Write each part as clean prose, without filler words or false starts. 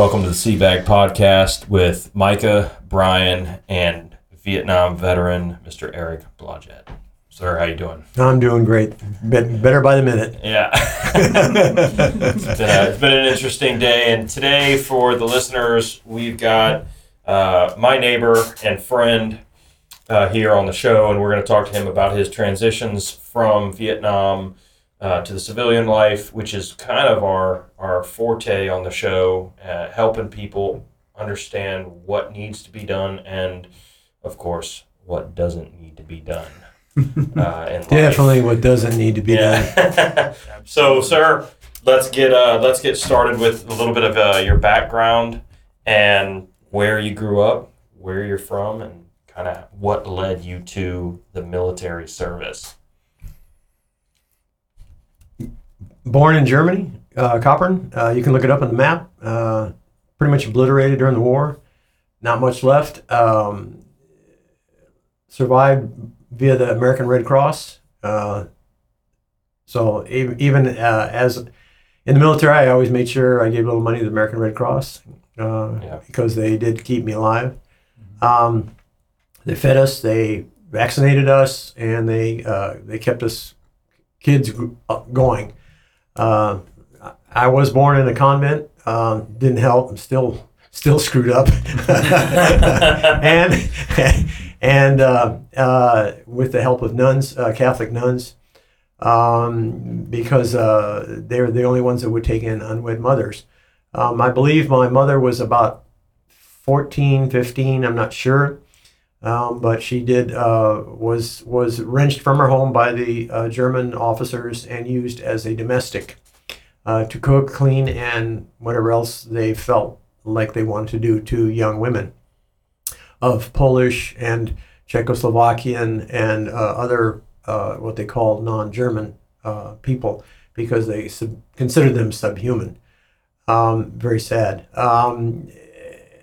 Welcome to the CVAG podcast with Micah, Brian, and Vietnam veteran Mr. Eric Blodgett. Sir, how you doing? I'm doing great. Better by the minute. Yeah. It's been an interesting day, and today for the listeners, we've got my neighbor and friend here on the show, and we're going to talk to him about his transitions from Vietnam to the civilian life, which is kind of our forte on the show, helping people understand what needs to be done and, of course, what doesn't need to be done. Definitely what doesn't need to be done. So, sir, let's get started with a little bit of your background and where you grew up, where you're from, and kind of what led you to the military service. Born in Germany, Copern. You can look it up on the map. Pretty much obliterated during the war. Not much left. Survived via the American Red Cross. So even as in the military, I always made sure I gave a little money to the American Red Cross because they did keep me alive. Mm-hmm. They fed us, they vaccinated us, and they kept us kids going. I was born in a convent, didn't help. I'm still screwed up. and with the help of nuns, Catholic nuns, because they were the only ones that would take in unwed mothers. I believe my mother was about 14, 15, I'm not sure. But she did was wrenched from her home by the German officers and used as a domestic to cook, clean, and whatever else they felt like they wanted to do to young women of Polish and Czechoslovakian and other what they called non-German people, because they considered them subhuman. Very sad.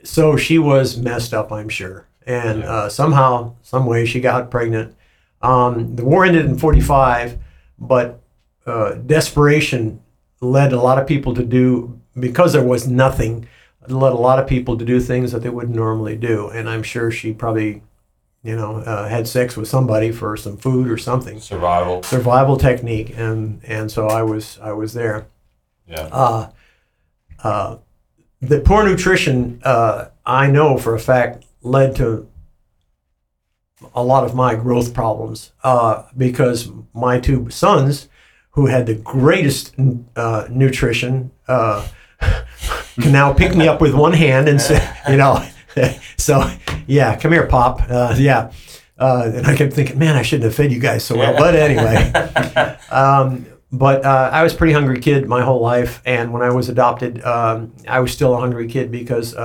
So she was messed up, I'm sure. And somehow, some way, she got pregnant. The war ended in 1945, but desperation led a lot of people to do, because there was nothing, led a lot of people to do things that they wouldn't normally do. And I'm sure she probably, had sex with somebody for some food or something. Survival technique, and so I was there. Yeah. The poor nutrition, I know for a fact, led to a lot of my growth problems because my two sons, who had the greatest nutrition, can now pick me up with one hand and say, so yeah, come here, Pop. And I kept thinking, man, I shouldn't have fed you guys so well. But anyway, but I was a pretty hungry kid my whole life, and when I was adopted, I was still a hungry kid because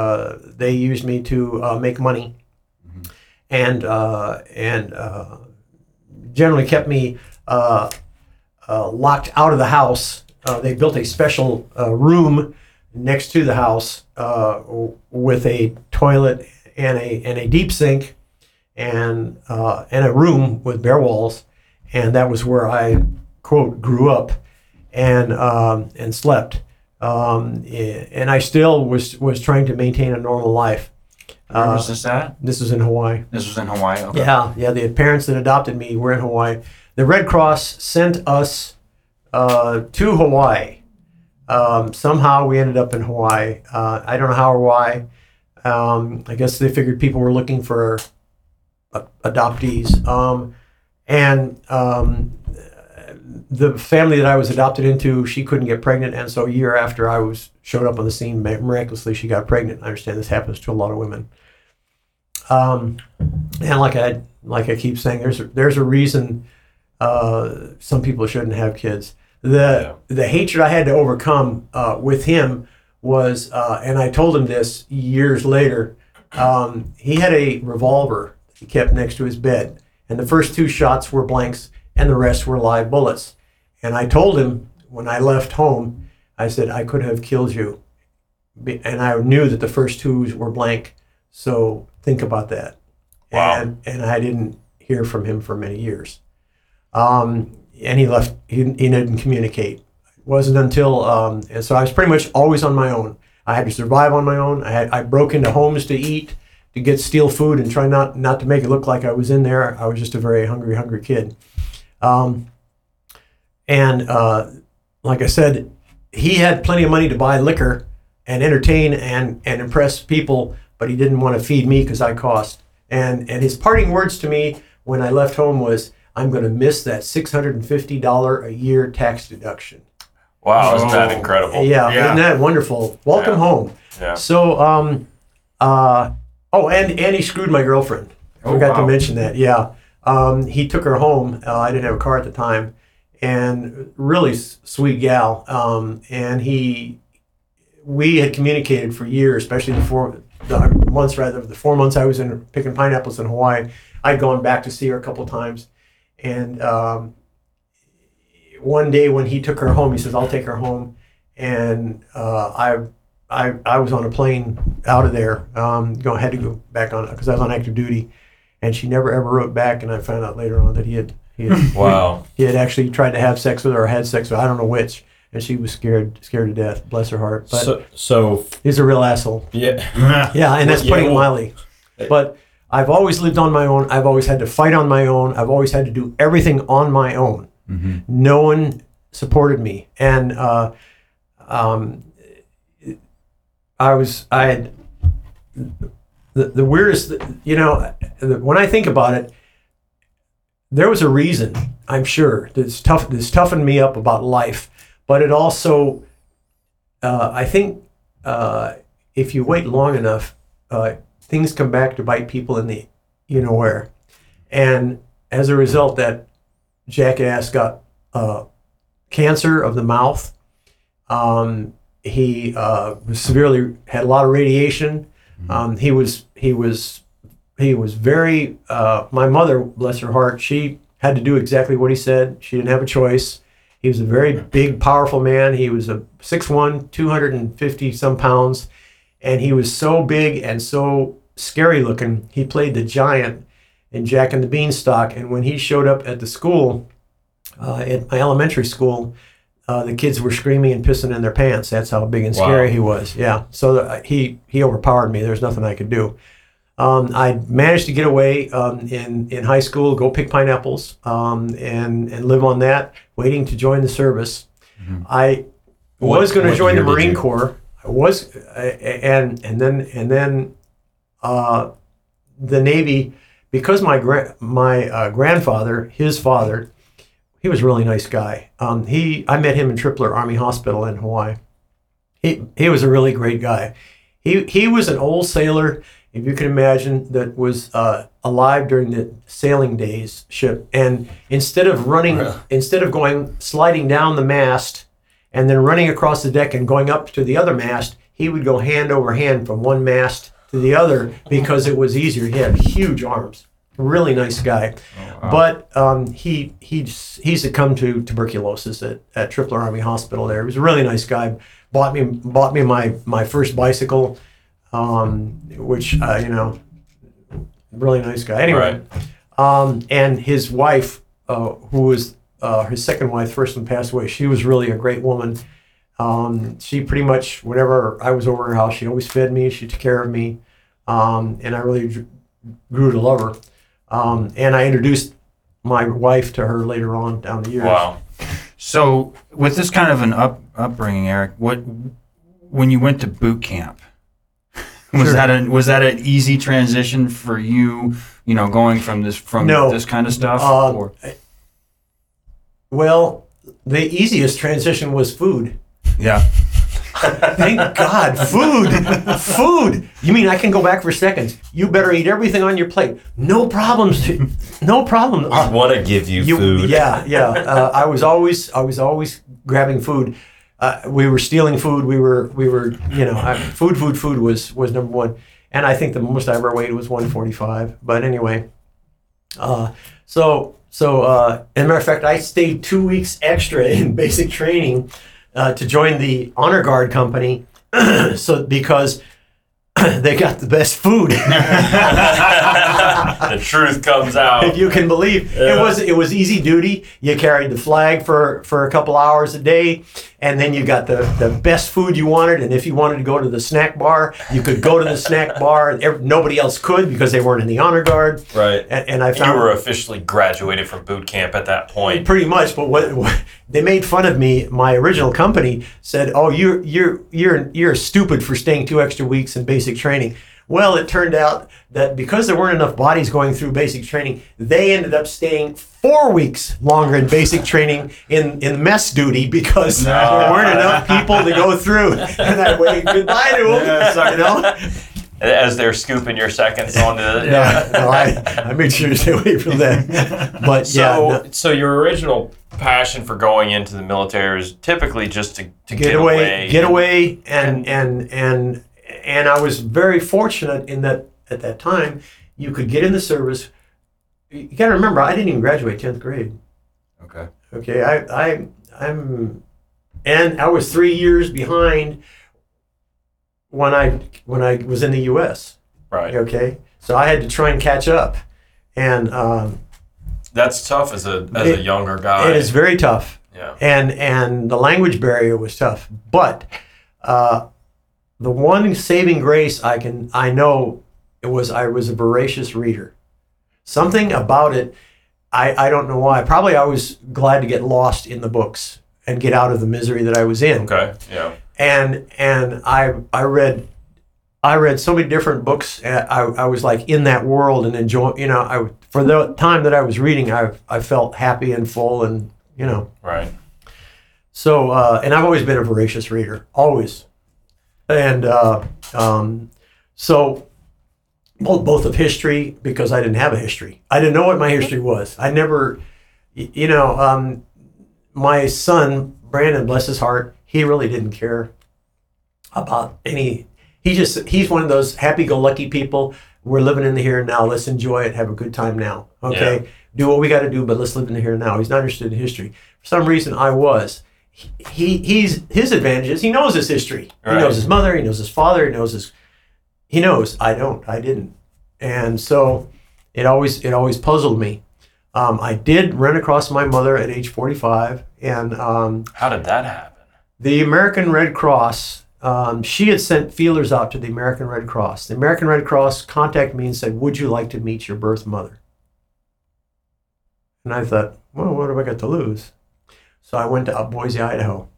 they used me to make money, mm-hmm. and generally kept me locked out of the house. They built a special room next to the house with a toilet and a deep sink and a room with bare walls, and that was where I, quote, grew up and slept. And I still was trying to maintain a normal life. Where was this at? This was in Hawaii. Okay. Yeah, the parents that adopted me were in Hawaii. The Red Cross sent us to Hawaii. Somehow we ended up in Hawaii. I don't know how or why. I guess they figured people were looking for adoptees. The family that I was adopted into, she couldn't get pregnant, and so a year after I showed up on the scene, miraculously she got pregnant. I understand this happens to a lot of women. And like I keep saying, there's a reason some people shouldn't have kids. The hatred I had to overcome with him was, and I told him this years later. He had a revolver he kept next to his bed, and the first two shots were blanks, and the rest were live bullets. And I told him when I left home, I said, I could have killed you. And I knew that the first two were blank. So think about that. Wow. And I didn't hear from him for many years. And he left, he didn't communicate. It wasn't until, and so I was pretty much always on my own. I had to survive on my own. I broke into homes to eat, to get steel food and try not to make it look like I was in there. I was just a very hungry, hungry kid. Like I said, he had plenty of money to buy liquor and entertain and impress people, but he didn't want to feed me because I cost. And his parting words to me when I left home was, I'm going to miss that $650 a year tax deduction. Wow, isn't that incredible? Yeah, isn't that wonderful? Welcome home. Yeah. So, and he screwed my girlfriend. I forgot to mention that, yeah. He took her home. I didn't have a car at the time. And really sweet gal. We had communicated for years, especially the 4 months I was in picking pineapples in Hawaii. I'd gone back to see her a couple of times. And one day when he took her home, he says, I'll take her home. And I was on a plane out of there. Had to go back on because I was on active duty. And she never ever wrote back. And I found out later on that he had actually tried to have sex with her or had sex with her. I don't know which. And she was scared to death. Bless her heart. But so he's a real asshole. Yeah. Yeah, and that's putting it mildly. But I've always lived on my own. I've always had to fight on my own. I've always had to do everything on my own. Mm-hmm. No one supported me. And the weirdest, when I think about it, there was a reason, I'm sure, that's toughened me up about life. But it also, I think, if you wait long enough, things come back to bite people in the where. And as a result, that jackass got cancer of the mouth. He had a lot of radiation. He was very. My mother, bless her heart, she had to do exactly what he said. She didn't have a choice. He was a very big, powerful man. He was a 6'1", 250 some pounds, and he was so big and so scary looking. He played the giant in Jack and the Beanstalk. And when he showed up at the school, at my elementary school, the kids were screaming and pissing in their pants. That's how big and scary he was. Yeah. So he overpowered me. There's nothing I could do. I managed to get away in high school, go pick pineapples, and live on that, waiting to join the service. Mm-hmm. I was going to join the Marine Corps. I was, and then the Navy, because my grandfather, his father, he was a really nice guy. I met him in Tripler Army Hospital in Hawaii. He was a really great guy. He was an old sailor, if you can imagine, that was alive during the sailing days ship. And instead of going sliding down the mast and then running across the deck and going up to the other mast, he would go hand over hand from one mast to the other because it was easier. He had huge arms. Really nice guy. Oh, wow. But he succumbed to tuberculosis at Tripler Army Hospital there. He was a really nice guy. Bought me my first bicycle. Which, really nice guy. Anyway, and his wife, who was his second wife, first one passed away. She was really a great woman. She pretty much, whenever I was over her house, she always fed me. She took care of me, and I really grew to love her. And I introduced my wife to her later on down the years. Wow. So, with this kind of an upbringing, Eric, when you went to boot camp? Was that an easy transition for you? Going from this kind of stuff. Or? Well, the easiest transition was food. Yeah. Thank God, food. You mean I can go back for seconds? You better eat everything on your plate. No problems. No problem. I want to give you food. Yeah. I was always grabbing food. We were stealing food. Food was number one. And I think the most I ever weighed was 145. But anyway, as a matter of fact, I stayed 2 weeks extra in basic training to join the Honor Guard Company, because they got the best food. the truth comes out. If you can believe. Yeah. It was easy duty. You carried the flag for a couple hours a day, and then you got the best food you wanted. And if you wanted to go to the snack bar, you could go to the snack bar. Nobody else could because they weren't in the honor guard. Right. And I found you were officially graduated from boot camp at that point. Pretty much. But what they made fun of me. My original company said, "Oh, you're stupid for staying 2 extra weeks in basic training." Well, it turned out that because there weren't enough bodies going through basic training, they ended up staying 4 weeks longer in basic training in mess duty because there weren't enough people to go through. And I waved goodbye to them, you know? As they're scooping your seconds onto the... Yeah. No, I made sure to stay away from that. But So your original passion for going into the military is typically just to get away. Get away And I was very fortunate in that at that time, you could get in the service. You got to remember, I didn't even graduate 10th grade. Okay. I was 3 years behind when I was in the U.S. Right. Okay. So I had to try and catch up, and that's tough as a younger guy. It is very tough. Yeah. And the language barrier was tough, but. The one saving grace I was a voracious reader. Something about it, I don't know why. Probably I was glad to get lost in the books and get out of the misery that I was in. Okay. Yeah. And I read so many different books. I was like in that world and enjoy. You know, for the time that I was reading, I felt happy and full and you know. Right. So and I've always been a voracious reader, always. And so both of history, because I didn't have a history. I didn't know what my history was. I never, you know, my son, Brandon, bless his heart, he really didn't care about any. He's one of those happy-go-lucky people. We're living in the here and now. Let's enjoy it. Have a good time now. Okay? Yeah. Do what we got to do, but let's live in the here and now. He's not interested in history. For some reason, I was. His advantage is he knows his history. Right. He knows his mother. He knows his father. He knows. I don't. I didn't. And so it always puzzled me. I did run across my mother at age 45. And how did that happen? The American Red Cross. She had sent feelers out to the American Red Cross. The American Red Cross contacted me and said, "Would you like to meet your birth mother?" And I thought, well, what have I got to lose? So I went to Boise, Idaho.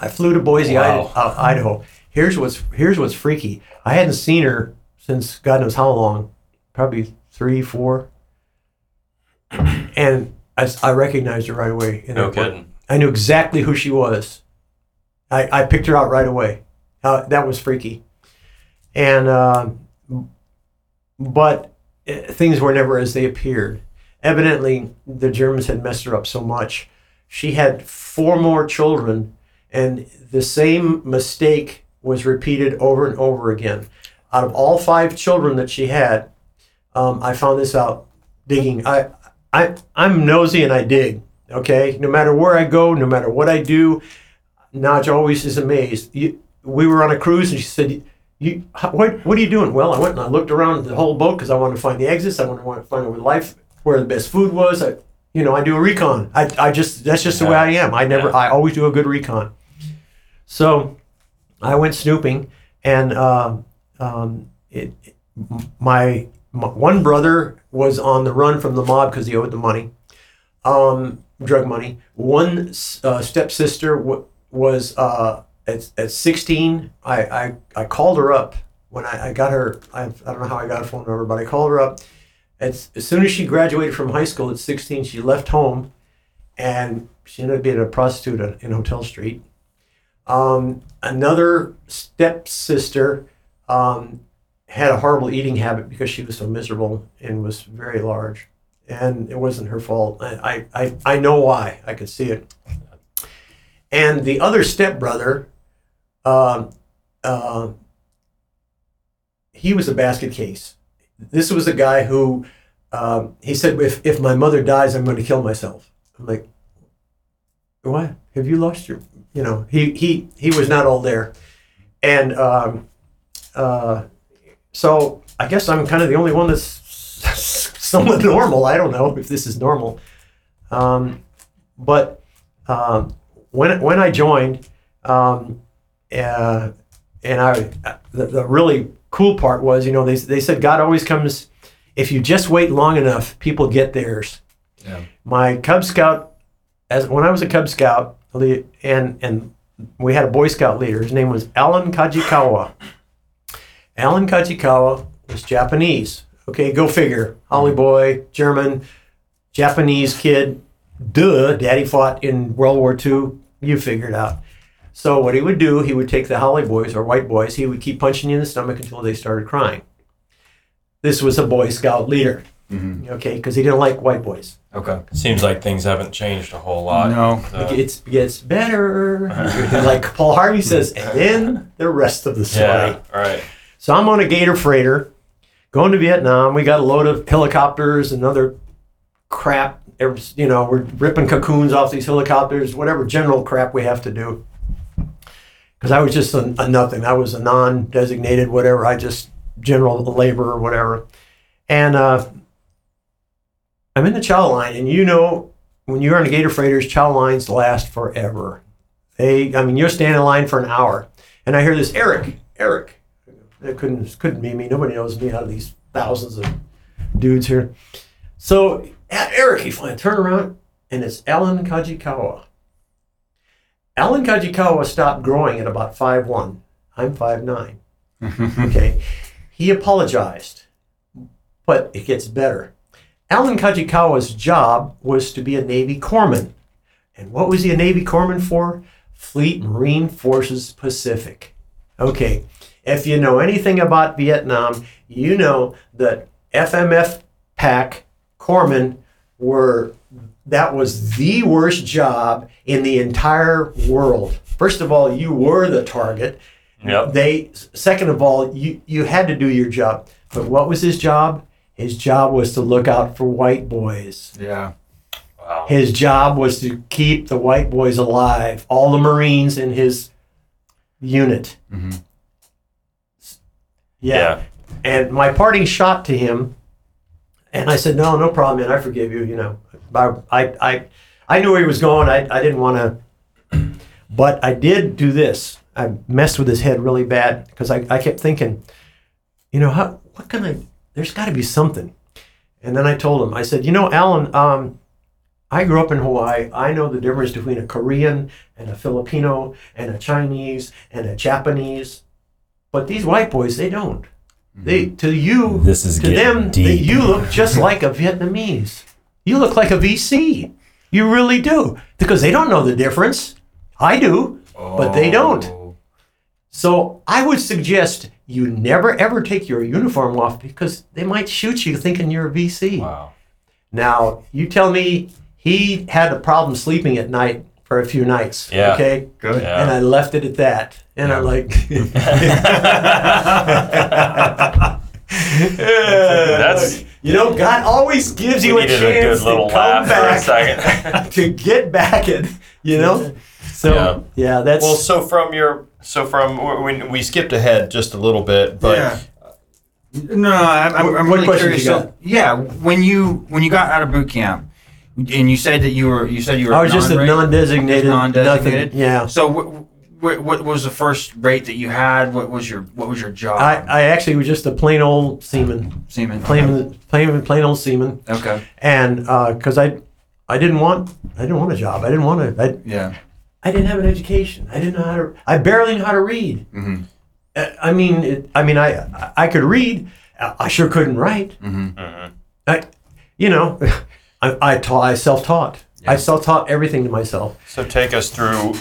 I flew to Boise, wow. Idaho. Here's what's freaky. I hadn't seen her since God knows how long, probably 3, 4. And I recognized her right away. No kidding. I knew exactly who she was. I picked her out right away. That was freaky. And but things were never as they appeared. Evidently, the Germans had messed her up so much. She had 4 more children, and the same mistake was repeated over and over again. Out of all 5 children that she had, I found this out digging. I'm nosy and I dig, okay? No matter where I go, no matter what I do, Naj always is amazed. We were on a cruise, and she said, what are you doing? Well, I went and I looked around the whole boat because I wanted to find the exits. I wanted to find where the best food was. I do a recon. That's just the way I am. I always do a good recon. So I went snooping, and my one brother was on the run from the mob because he owed the money, drug money. One stepsister was at 16. I called her up when I got her. I don't know how I got her phone number, but I called her up. As soon as she graduated from high school at 16, she left home, and she ended up being a prostitute in Hotel Street. Another stepsister had a horrible eating habit because she was so miserable and was very large, and it wasn't her fault. I know why. I could see it. And the other stepbrother, he was a basket case. This was a guy who, he said, if my mother dies, I'm going to kill myself. I'm like, what? Have you lost your, he was not all there. And so I guess I'm kind of the only one that's somewhat normal. I don't know if this is normal. When I joined, the really cool part was, you know, they said God always comes. If you just wait long enough, people get theirs. Yeah. My Cub Scout, when I was a Cub Scout, and we had a Boy Scout leader. His name was Alan Kajikawa. Alan Kajikawa was Japanese. Okay, go figure. Holly boy, German, Japanese kid. Duh, Daddy fought in World War II. You figure it out. So what he would do, he would take the Holly boys or white boys. He would keep punching you in the stomach until they started crying. This was a Boy Scout leader. Mm-hmm. Okay, because he didn't like white boys. Okay. Seems like things haven't changed a whole lot. No. It gets better. Like Paul Harvey says, and then the rest of the story. Yeah, all right. So I'm on a Gator freighter going to Vietnam. We got a load of helicopters and other crap. You know, we're ripping cocoons off these helicopters, whatever general crap we have to do. Because I was just a nothing. I was a non-designated whatever. I just general labor or whatever. And... I'm in the chow line, and you know, when you're on the Gator freighters, chow lines last forever. You're standing in line for an hour, and I hear this, Eric. It couldn't be me. Nobody knows me out of these thousands of dudes here. So, Eric, he finally turned around, and it's Alan Kajikawa. Alan Kajikawa stopped growing at about 5'1". I'm 5'9". Okay. He apologized, but it gets better. Alan Kajikawa's job was to be a Navy corpsman. And what was he a Navy corpsman for? Fleet Marine Forces Pacific. Okay, if you know anything about Vietnam, you know that FMF PAC corpsmen that was the worst job in the entire world. First of all, you were the target. Yep. Second of all, you had to do your job. But what was his job? His job was to look out for white boys. Yeah. Wow. His job was to keep the white boys alive, all the Marines in his unit. Mm-hmm. Yeah. And my parting shot to him, and I said, no problem, man, I forgive you, you know. I knew where he was going. I didn't want to. But I did do this. I messed with his head really bad because I kept thinking, you know, what can I... There's got to be something. And then I told him, I said, you know, Alan, I grew up in Hawaii. I know the difference between a Korean and a Filipino and a Chinese and a Japanese. But these white boys, they don't. You look just like a Vietnamese. You look like a VC. You really do. Because they don't know the difference. I do, but they don't. So I would suggest... You never, ever take your uniform off because they might shoot you thinking you're a VC. Wow. Now, you tell me he had a problem sleeping at night for a few nights. Yeah. Okay? Good. Yeah. And I left it at that. And I'm like... You know, God always gives you a chance to come back to get back at, you know? So, yeah, that's... Well, so from your... So from when we skipped ahead just a little bit, but no, I'm really curious. So, when you got out of boot camp, and you said that you were I was just a non-designated, nothing. Yeah. So what was the first rate that you had? What was your job? I actually was just a plain old seaman. Plain old seaman. Okay. And because I didn't want a job. I didn't have an education. I didn't know how to. I barely knew how to read. Mm-hmm. I could read. I sure couldn't write. Mm-hmm. Mm-hmm. I self-taught. Yeah. I self-taught everything to myself. So take us through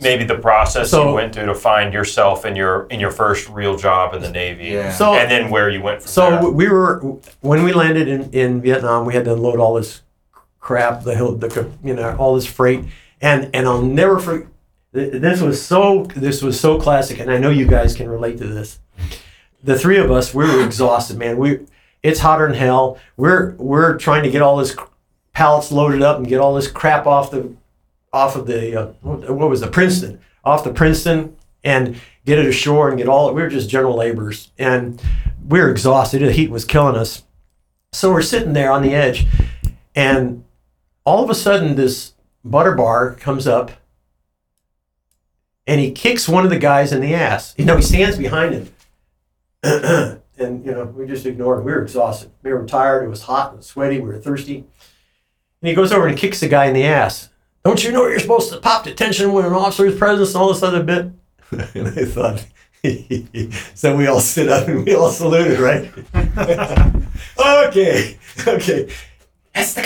maybe the process you went through to find yourself in your first real job in the Navy, and then where you went from there. So when we landed in Vietnam, we had to unload all this crap, all this freight. And I'll never forget. This was so classic, and I know you guys can relate to this. The three of us, we were exhausted, man. It's hotter than hell. We're trying to get all this pallets loaded up and get all this crap off the Princeton, and get it ashore and get all. We were just general laborers, and we were exhausted. The heat was killing us, So we're sitting there on the edge, and all of a sudden this butter bar comes up, and he kicks one of the guys in the ass. You know, he stands behind him. And, you know, we just ignored him. We were exhausted. We were tired. It was hot and sweaty. We were thirsty. And he goes over and kicks the guy in the ass. Don't you know you're supposed to pop the tension when an officer is present and all this other bit? And I thought, so we all stood up and we all saluted, right? Okay. That's the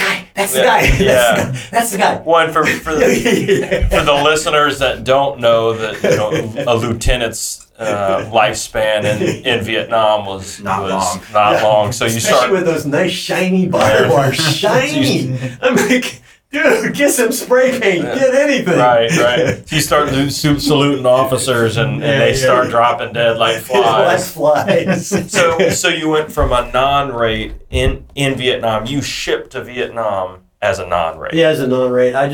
guy. One, for the listeners that don't know that, you know, a lieutenant's lifespan in Vietnam was not long. So you start with those nice shiny butter bars, shiny. I'm like, dude, get some spray paint, get anything. Right. So you start saluting officers, and they start dropping dead like flies. So you went from a non-rate in Vietnam. You shipped to Vietnam as a non-rate. Yeah, as a non-rate. I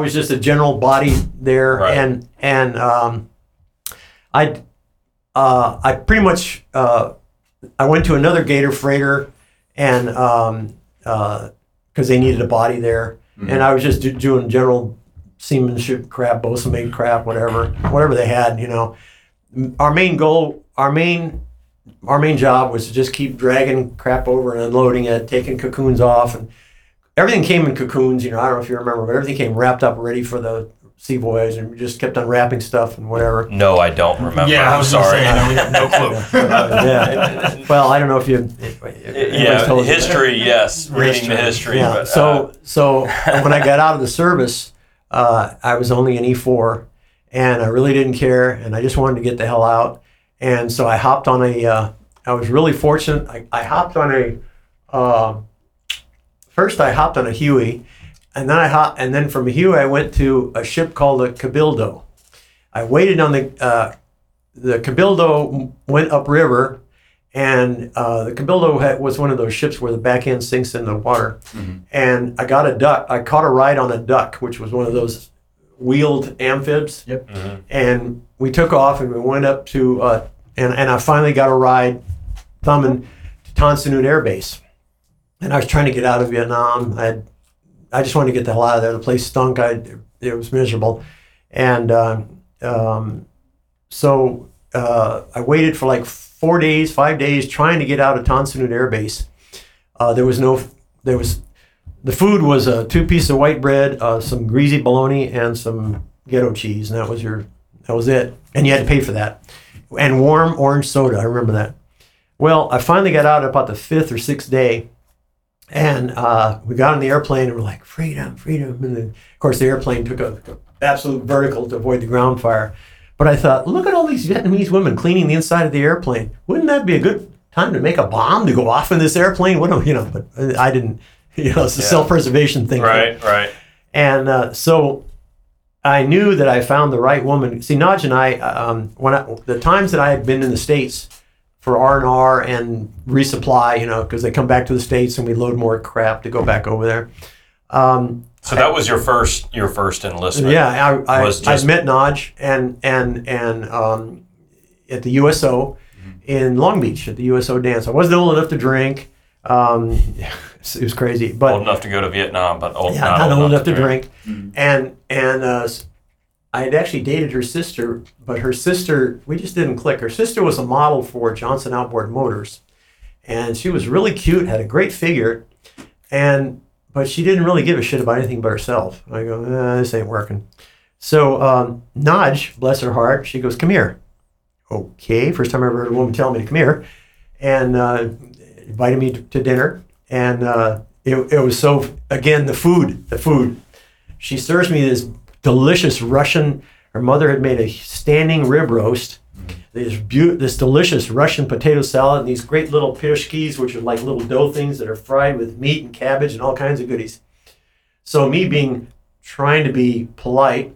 was just a general body there, right. I pretty much I went to another Gator freighter, and because they needed a body there. Mm-hmm. And I was just doing general seamanship crap, bosunmate crap, whatever they had, you know. Our main job was to just keep dragging crap over and unloading it, taking cocoons off, and everything came in cocoons. You know, I don't know if you remember, but everything came wrapped up, ready for the sea voyage, and we just kept unwrapping stuff and whatever. No, I don't remember. Yeah, I'm sorry. We have no clue. Yeah. Well, I don't know if you. Told history, yes. Reading the history. Yeah. But, so when I got out of the service, I was only an E4, and I really didn't care, and I just wanted to get the hell out. And so I hopped on a. I was really fortunate. I hopped on a. First, I hopped on a Huey. And then from Hue I went to a ship called the Cabildo. I waited on the Cabildo went upriver, and the Cabildo was one of those ships where the back end sinks in the water. Mm-hmm. And I caught a ride on a duck, which was one of those wheeled amphibs. Yep. Mm-hmm. And we took off and we went up to and I finally got a ride thumbing to Tan Son Nhut Air Base. And I was trying to get out of Vietnam. I just wanted to get the hell out of there. The place stunk. It was miserable. And so I waited for like 4 days, 5 days, trying to get out of Tan Son Nhut Air Base. The food was a two-piece of white bread, some greasy bologna, and some ghetto cheese. And that was it. And you had to pay for that. And warm orange soda. I remember that. Well, I finally got out about the fifth or sixth day. And we got on the airplane and we're like, freedom, freedom. And then, of course, the airplane took an absolute vertical to avoid the ground fire. But I thought, look at all these Vietnamese women cleaning the inside of the airplane. Wouldn't that be a good time to make a bomb to go off in this airplane? What do you know? But I didn't. You know, it's a self-preservation thing. Right. And so I knew that I found the right woman. See, Naj and I, the times that I had been in the States for R&R and resupply, you know, because they come back to the States and we load more crap to go back over there. So that was your first enlistment. Yeah, I met Naj and at the USO in Long Beach at the USO dance. I wasn't old enough to drink. It was crazy, but old enough to go to Vietnam, but not old enough to drink. And I had actually dated her sister, but her sister, we just didn't click. Her sister was a model for Johnson Outboard Motors, and she was really cute, had a great figure, but she didn't really give a shit about anything but herself. I go, this ain't working. So Naj, bless her heart, she goes, come here. Okay, first time I ever heard a woman tell me to come here, and invited me to dinner, and it was so, again, the food. She serves me this delicious Russian. Her mother had made a standing rib roast, this delicious Russian potato salad, and these great little pishkis, which are like little dough things that are fried with meat and cabbage and all kinds of goodies. So me trying to be polite,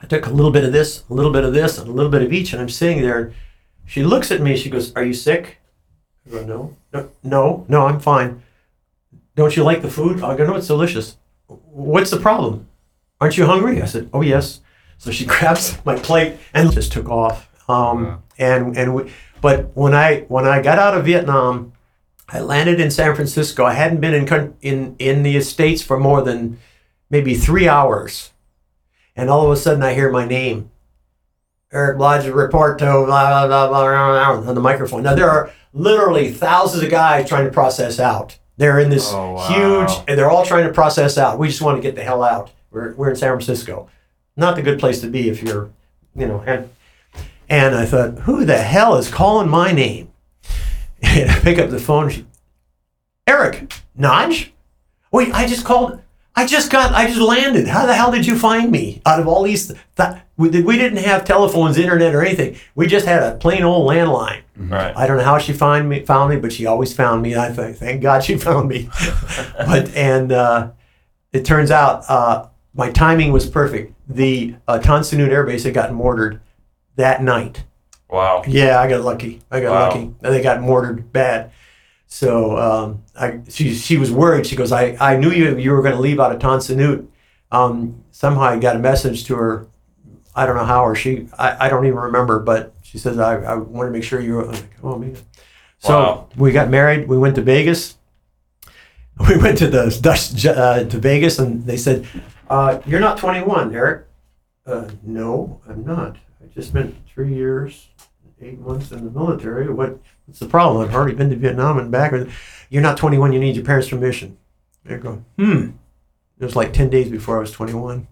I took a little bit of this, a little bit of this, and a little bit of each, and I'm sitting there, and she looks at me, she goes, are you sick? I go, no, I'm fine. Don't you like the food? I go, no, it's delicious. What's the problem? Aren't you hungry? I said, oh, yes. So she grabs my plate and just took off. But when I got out of Vietnam, I landed in San Francisco. I hadn't been in the States for more than maybe 3 hours. And all of a sudden I hear my name. Eric Blodge's report to blah, blah, blah, blah, blah, on the microphone. Now, there are literally thousands of guys trying to process out. They're in this huge, and they're all trying to process out. We just want to get the hell out. We're in San Francisco. Not the good place to be if you're, you know. And I thought, who the hell is calling my name? And I pick up the phone. Eric, Nodge? Wait, I just called. I just landed. How the hell did you find me? Out of all these, we didn't have telephones, internet, or anything. We just had a plain old landline. Right. I don't know how she found me, but she always found me. And I think, thank God she found me. And it turns out my timing was perfect. The Tan Son Nhut Air Base had gotten mortared that night. Wow. Yeah, I got lucky. Lucky. And they got mortared bad. So she was worried. She goes, I knew you were going to leave out of Tan Son Nhut. Somehow I got a message to her. I don't know how, or she, I don't even remember, but she says, I want to make sure you were, like, oh, man. So we got married. We went to Vegas. We went to the to Vegas, and they said, you're not 21, Eric. No, I'm not. I just spent 3 years, 8 months in the military. What's the problem? I've already been to Vietnam and back. You're not 21. You need your parents' permission. They're going, It was like 10 days before I was 21.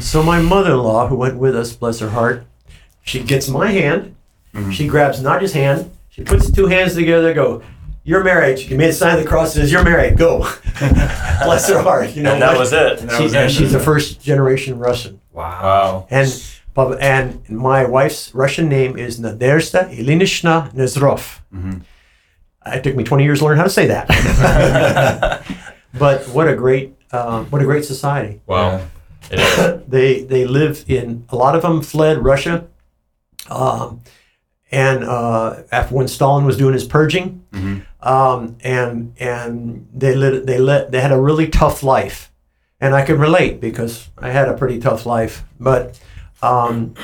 So my mother-in-law, who went with us, bless her heart, she gets my hand. Mm-hmm. She grabs Nodge's hand. She puts the two hands together and go, you're married. She made a sign of the cross and says, you're married. Go. Bless her heart. You know, and that was it. She's a first-generation Russian. Wow. And my wife's Russian name is Nadezhda Ilinishna Nezrov. Mm-hmm. It took me 20 years to learn how to say that. But what a great society! Wow, it is. They live in, a lot of them fled Russia, and after, when Stalin was doing his purging, mm-hmm. And they had a really tough life, and I can relate because I had a pretty tough life, but. And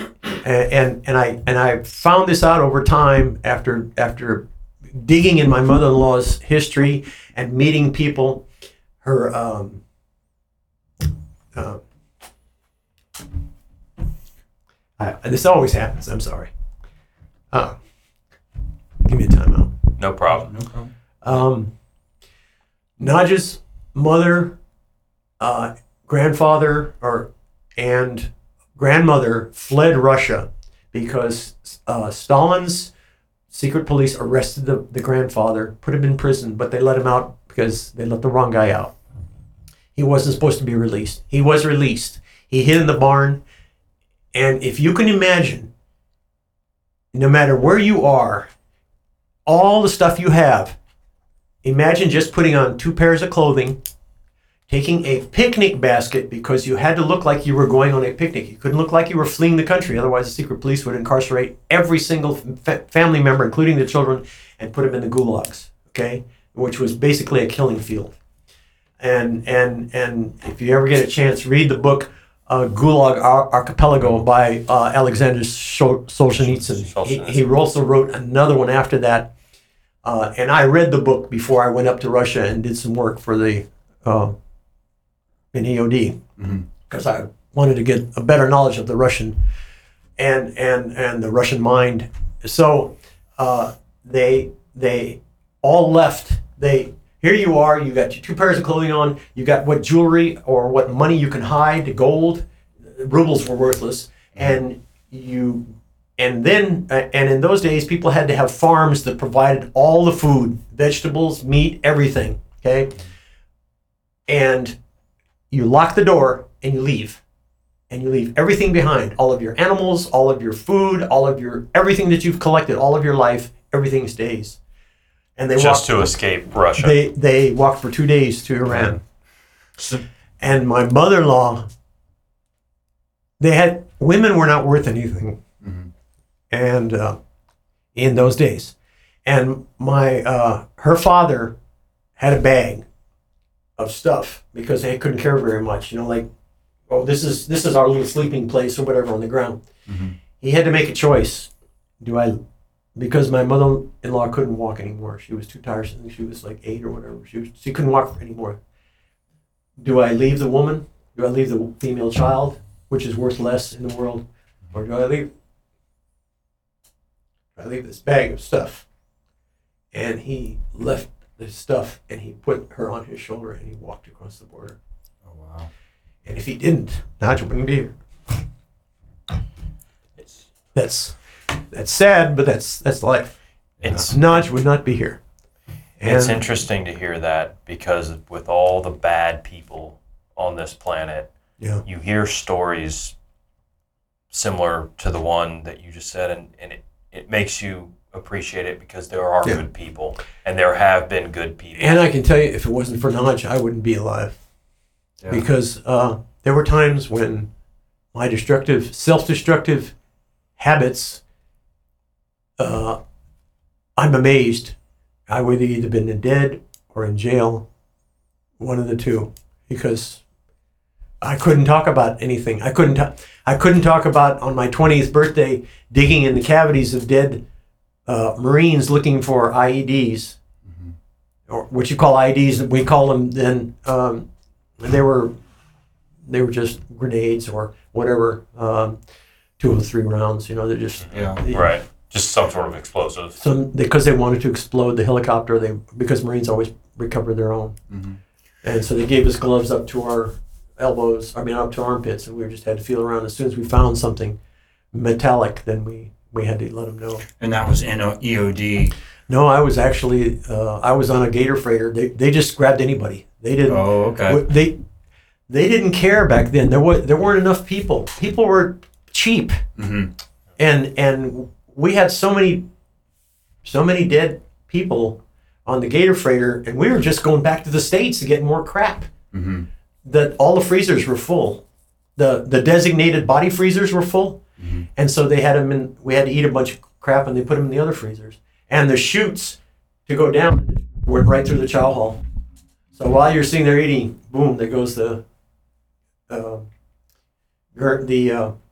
I found this out over time after digging in my mother-in-law's history and meeting people. Her this always happens. I'm sorry. Give me a timeout. No problem. Nodge's mother, grandfather, and grandmother fled Russia because Stalin's secret police arrested the grandfather, put him in prison, but they let him out because they let the wrong guy out. He wasn't supposed to be released. He was released. He hid in the barn. And if you can imagine, no matter where you are, all the stuff you have, imagine just putting on 2 pairs of clothing, taking a picnic basket because you had to look like you were going on a picnic. You couldn't look like you were fleeing the country. Otherwise, the secret police would incarcerate every single family member, including the children, and put them in the gulags, okay? Which was basically a killing field. And if you ever get a chance, read the book Gulag Archipelago by Alexander Solzhenitsyn. He also wrote another one after that. And I read the book before I went up to Russia and did some work for the... in EOD, because I wanted to get a better knowledge of the Russian and the Russian mind. So they all left. Here you are. You got your 2 pairs of clothing on. You got what jewelry or what money you can hide. Gold, rubles were worthless, and in those days people had to have farms that provided all the food, vegetables, meat, everything. Okay, and you lock the door and you leave. And you leave everything behind. All of your animals, all of your food, all of your everything that you've collected, all of your life, everything stays. And they just to escape Russia. They walked for 2 days to Iran. Mm-hmm. And my mother-in-law, women were not worth anything. Mm-hmm. And in those days. And her father had a bag of stuff because they couldn't care very much, you know, like, oh, this is our little sleeping place or whatever on the ground. Mm-hmm. He had to make a choice. Do I because my mother-in-law couldn't walk anymore. She was too tiresome. She was like 8 or whatever. She couldn't walk anymore. Do I leave the woman? Do I leave the female child, which is worth less in the world? Or do I leave this bag of stuff? And he left this stuff and he put her on his shoulder and he walked across the border. Oh, wow. And if he didn't, Nigel wouldn't be here. That's sad, but that's life. Nigel would not be here. And it's interesting to hear that, because with all the bad people on this planet, you hear stories similar to the one that you just said, and it makes you appreciate it, because there are good people, and there have been good people. And I can tell you, if it wasn't for Naj, I wouldn't be alive, because there were times when my self-destructive habits, I'm amazed. I would have either been dead or in jail, one of the two, because I couldn't talk about anything. I couldn't talk about, on my 20th birthday, digging in the cavities of dead Marines looking for IEDs, or what you call IEDs, we call them then. They were just grenades or whatever, 2 or 3 rounds. They're just just some sort of explosive. Because they wanted to explode the helicopter. Because Marines always recover their own, and so they gave us gloves up to our elbows. I mean, up to armpits, and we just had to feel around. As soon as we found something metallic, then we had to let them know. And that was in EOD? No, I was actually, on a Gator freighter. They just grabbed anybody. They didn't. Oh, okay. They didn't care back then. There weren't enough people. People were cheap. Mm-hmm. And we had so many dead people on the Gator freighter, and we were just going back to the States to get more crap. Mm-hmm. That all the freezers were full. The designated body freezers were full. Mm-hmm. And so they had them in, we had to eat a bunch of crap, and they put them in the other freezers. And the chutes to go down went right through the chow hall. So while you're sitting there eating, boom, there goes the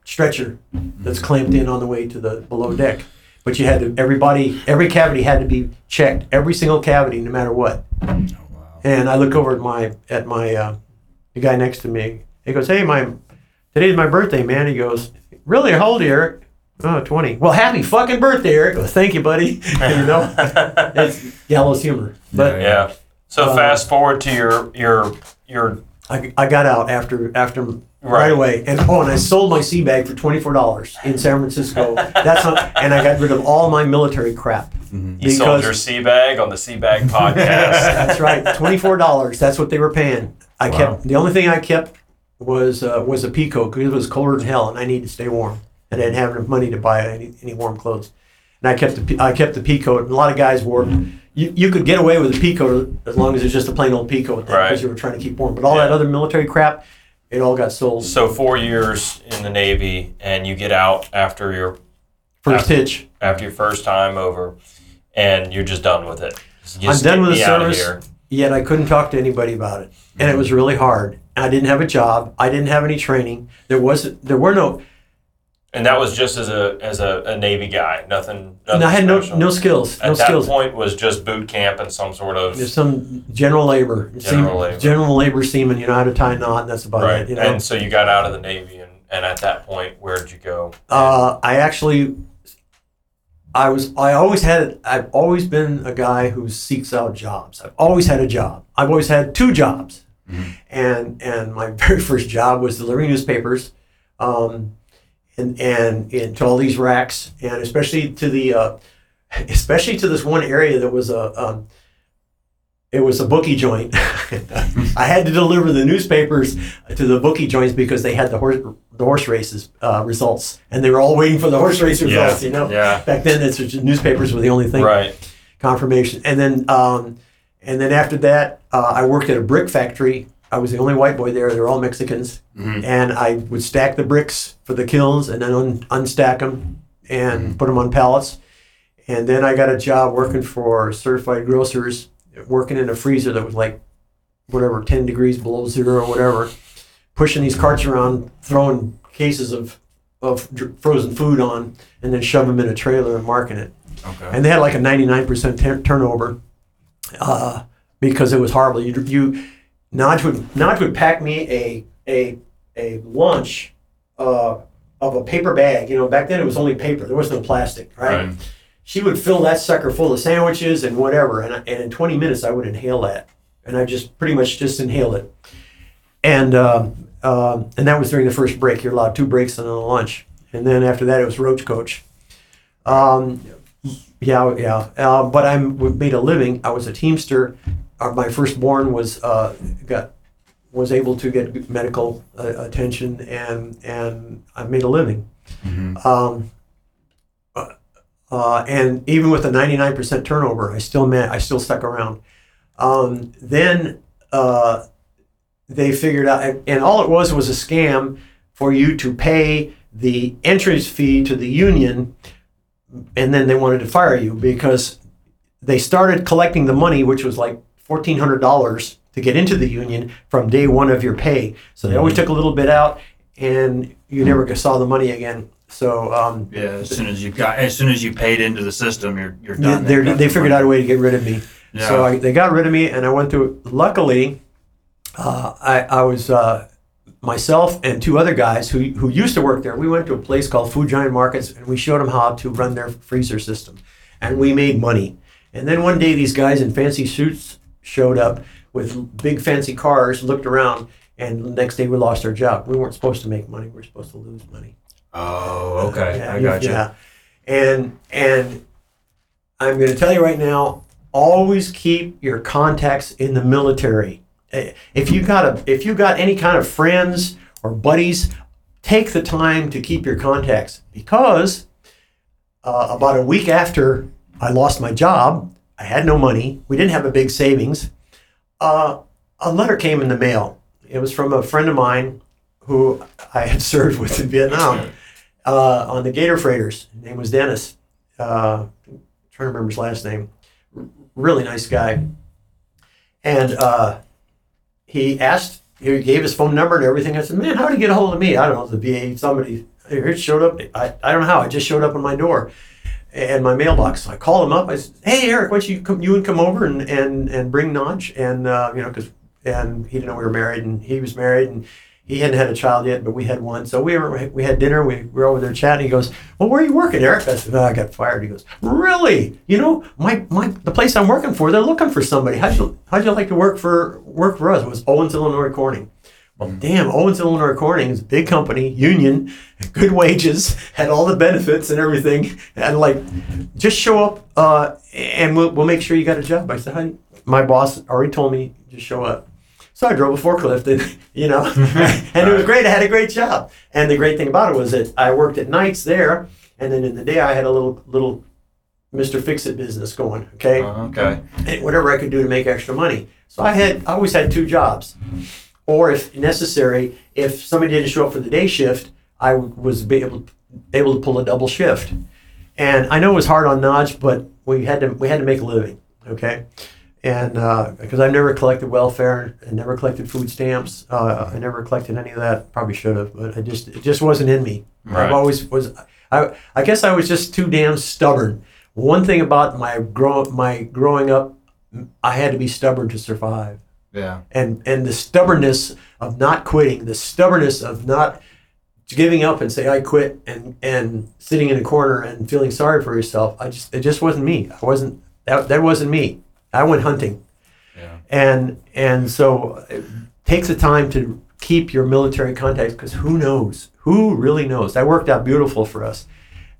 stretcher that's clamped in on the way to the below deck. But you had to, every cavity had to be checked, every single cavity, no matter what. Oh, wow. And I look over at my the guy next to me. He goes, "Hey, today's my birthday, man." He goes, "Really? How old are you, Eric?" "Oh, 20. "Well, happy fucking birthday, Eric." "Well, thank you, buddy." It's gallows humor. But yeah. So fast forward to your. I got out after right away, and I sold my sea bag for $24 in San Francisco. And I got rid of all my military crap. Mm-hmm. You sold your sea bag on the Sea Bag podcast. That's right, $24. That's what they were paying. The only thing I kept was a peacoat, because it was colder than hell, and I needed to stay warm. And I didn't have enough money to buy any warm clothes. And I kept the peacoat, and a lot of guys wore. You could get away with a peacoat as long as it's just a plain old peacoat, because you were trying to keep warm. But all that other military crap, it all got sold. So 4 years in the Navy, and you get out after your first hitch, after your first time over, and you're just done with it. I'm done with the service. Yet I couldn't talk to anybody about it, and it was really hard. I didn't have a job. I didn't have any training. There were no. And that was just as a Navy guy, nothing. And I had no skills. At that point, was just boot camp and some sort of. There's some general labor. General labor seaman. You know how to tie a knot, and that's about it. You know? And so you got out of the Navy, and at that point, where did you go? I've always been a guy who seeks out jobs. I've always had a job. I've always had 2 jobs. Mm-hmm. And my very first job was delivering newspapers, and to all these racks, and especially to this one area that was a bookie joint. I had to deliver the newspapers to the bookie joints because they had the horse races results, and they were all waiting for the horse race results. Back then, it's just newspapers were the only thing. Right. Confirmation, and then after that, I worked at a brick factory. I was the only white boy there. They were all Mexicans. Mm-hmm. And I would stack the bricks for the kilns and then unstack them and put them on pallets. And then I got a job working for certified grocers, working in a freezer that was like, whatever, 10 degrees below zero or whatever, pushing these carts around, throwing cases of frozen food on, and then shoving them in a trailer and marking it. Okay. And they had like a 99% turnover because it was horrible. Naj would pack me a lunch of a paper bag. You know, back then it was only paper. There was no plastic, right? She would fill that sucker full of sandwiches and whatever, and in 20 minutes I would inhale that, and I just pretty much just inhaled it. And that was during the first break. You're allowed 2 breaks and a lunch, and then after that it was Roach Coach. But I made a living. I was a Teamster. My firstborn was able to get medical attention, and I made a living. Mm-hmm. And even with a 99% turnover, I still stuck around. Then they figured out, and all it was a scam for you to pay the entrance fee to the union, and then they wanted to fire you because they started collecting the money, which was like $1,400 to get into the union from day one of your pay. So they always took a little bit out, and you never saw the money again. So as soon as you paid into the system, you're done. They figured out a way to get rid of me. Yeah. So they got rid of me, and I went through. Luckily, I was myself and 2 other guys who used to work there. We went to a place called Food Giant Markets, and we showed them how to run their freezer system, and we made money. And then one day, these guys in fancy suits showed up with big fancy cars, looked around, and the next day we lost our job. We weren't supposed to make money; we were supposed to lose money. Oh, okay. I got you. Yeah. And I'm going to tell you right now, always keep your contacts in the military. If you got any kind of friends or buddies, take the time to keep your contacts, because about a week after I lost my job, I had no money. We didn't have a big savings. A letter came in the mail. It was from a friend of mine who I had served with in Vietnam on the Gator freighters. His name was Dennis. I'm trying to remember his last name. Really nice guy. And he gave his phone number and everything. I said, man, how did he get a hold of me? I don't know, the VA, somebody showed up. I don't know how. I just showed up on my door and my mailbox. So I called him up. I said, hey, Eric, why don't you come over and bring Naj? And, because he didn't know we were married, and he was married, and he hadn't had a child yet, but we had one. So we had dinner. We were over there chatting. He goes, well, where are you working, Eric? I said, no, I got fired. He goes, really? You know, the place I'm working for, they're looking for somebody. How'd you like to work for us? It was Owens, Illinois Corning. Well, damn, Owens, Illinois Corning is a big company, union, good wages, had all the benefits and everything. And like, just show up and we'll make sure you got a job. I said, honey, my boss already told me, just show up. So I drove a forklift, and and it was great. I had a great job, and the great thing about it was that I worked at nights there, and then in the day I had a little Mr. Fix-It business going. Okay, and whatever I could do to make extra money. So I always had 2 jobs, or if necessary, if somebody didn't show up for the day shift, I was able to pull a double shift. And I know it was hard on Naj, but we had to make a living. Okay. And because I've never collected welfare and never collected food stamps, I never collected any of that. Probably should have, but it just wasn't in me. Right. I guess I was just too damn stubborn. One thing about my growing up, I had to be stubborn to survive. Yeah. And the stubbornness of not quitting, the stubbornness of not giving up and say I quit, and sitting in a corner and feeling sorry for yourself. It just wasn't me. That wasn't me. I went hunting, and so it takes the time to keep your military contacts, because who knows? Who really knows? That worked out beautiful for us.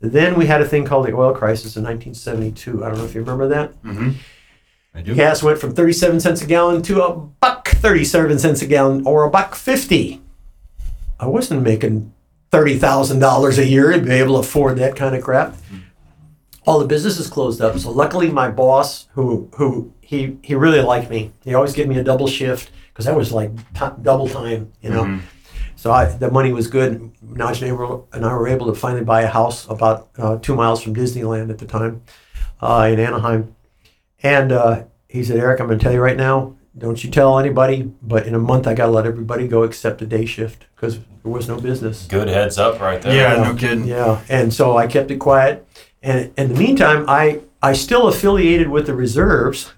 Then we had a thing called the oil crisis in 1972. I don't know if you remember that. Mm-hmm. I do. Gas went from 37 cents a gallon to $1.37 a gallon, or $1.50. I wasn't making $30,000 a year to be able to afford that kind of crap. Mm-hmm. All the businesses closed up. So luckily my boss, who he really liked me. He always gave me a double shift, because that was like double time, you know. Mm-hmm. So the money was good. Naj and I were able to finally buy a house about 2 miles from Disneyland at the time in Anaheim. And he said, Eric, I'm going to tell you right now, don't you tell anybody, but in a month I got to let everybody go except the day shift because there was no business. Good heads up right there. Yeah, no kidding. Yeah, and so I kept it quiet. And in the meantime, I still affiliated with the reserves,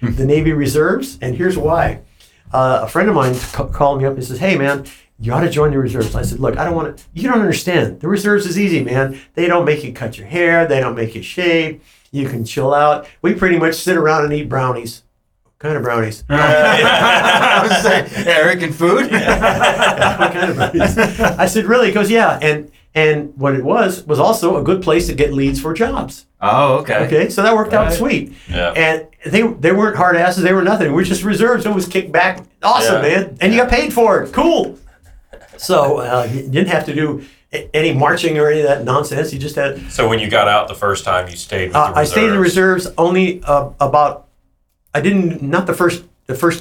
the Navy Reserves, and here's why. A friend of mine called me up and says, "Hey, man, you ought to join the reserves." I said, "Look, I don't want to. You don't understand. The reserves is easy, man. They don't make you cut your hair. They don't make you shave. You can chill out. We pretty much sit around and eat brownies. What kind of brownies?" I was saying, Eric and food? What kind of brownies? I said, "Really?" He goes, "Yeah." And what it was also a good place to get leads for jobs. Oh, okay. Okay, so that worked out sweet. Yeah. And they weren't hard asses. They were nothing. We were just reserves. It was kicked back. Awesome, man. And you got paid for it. Cool. So you didn't have to do any marching or any of that nonsense. You just had... So when you got out the first time, you stayed with the reserves? I stayed in the reserves only about... I didn't... Not the first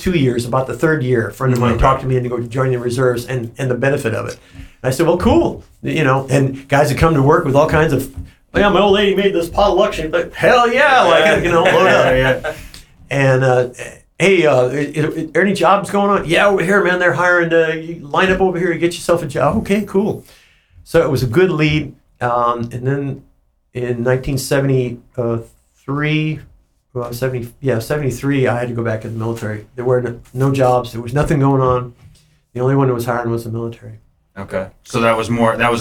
2 years, about the third year. A friend of mine talked to me and to go join the reserves and the benefit of it. I said, well, cool. You know, and guys that come to work with all kinds of, yeah, my old lady made this potluck. She's like, hell yeah, like, you know, load up. Yeah. And, hey, are there any jobs going on? Yeah, over here, man, they're hiring. You line up over here, you get yourself a job. Okay, cool. So it was a good lead. And then in 73, I had to go back to the military. There were no jobs. There was nothing going on. The only one that was hiring was the military. Okay, so that was a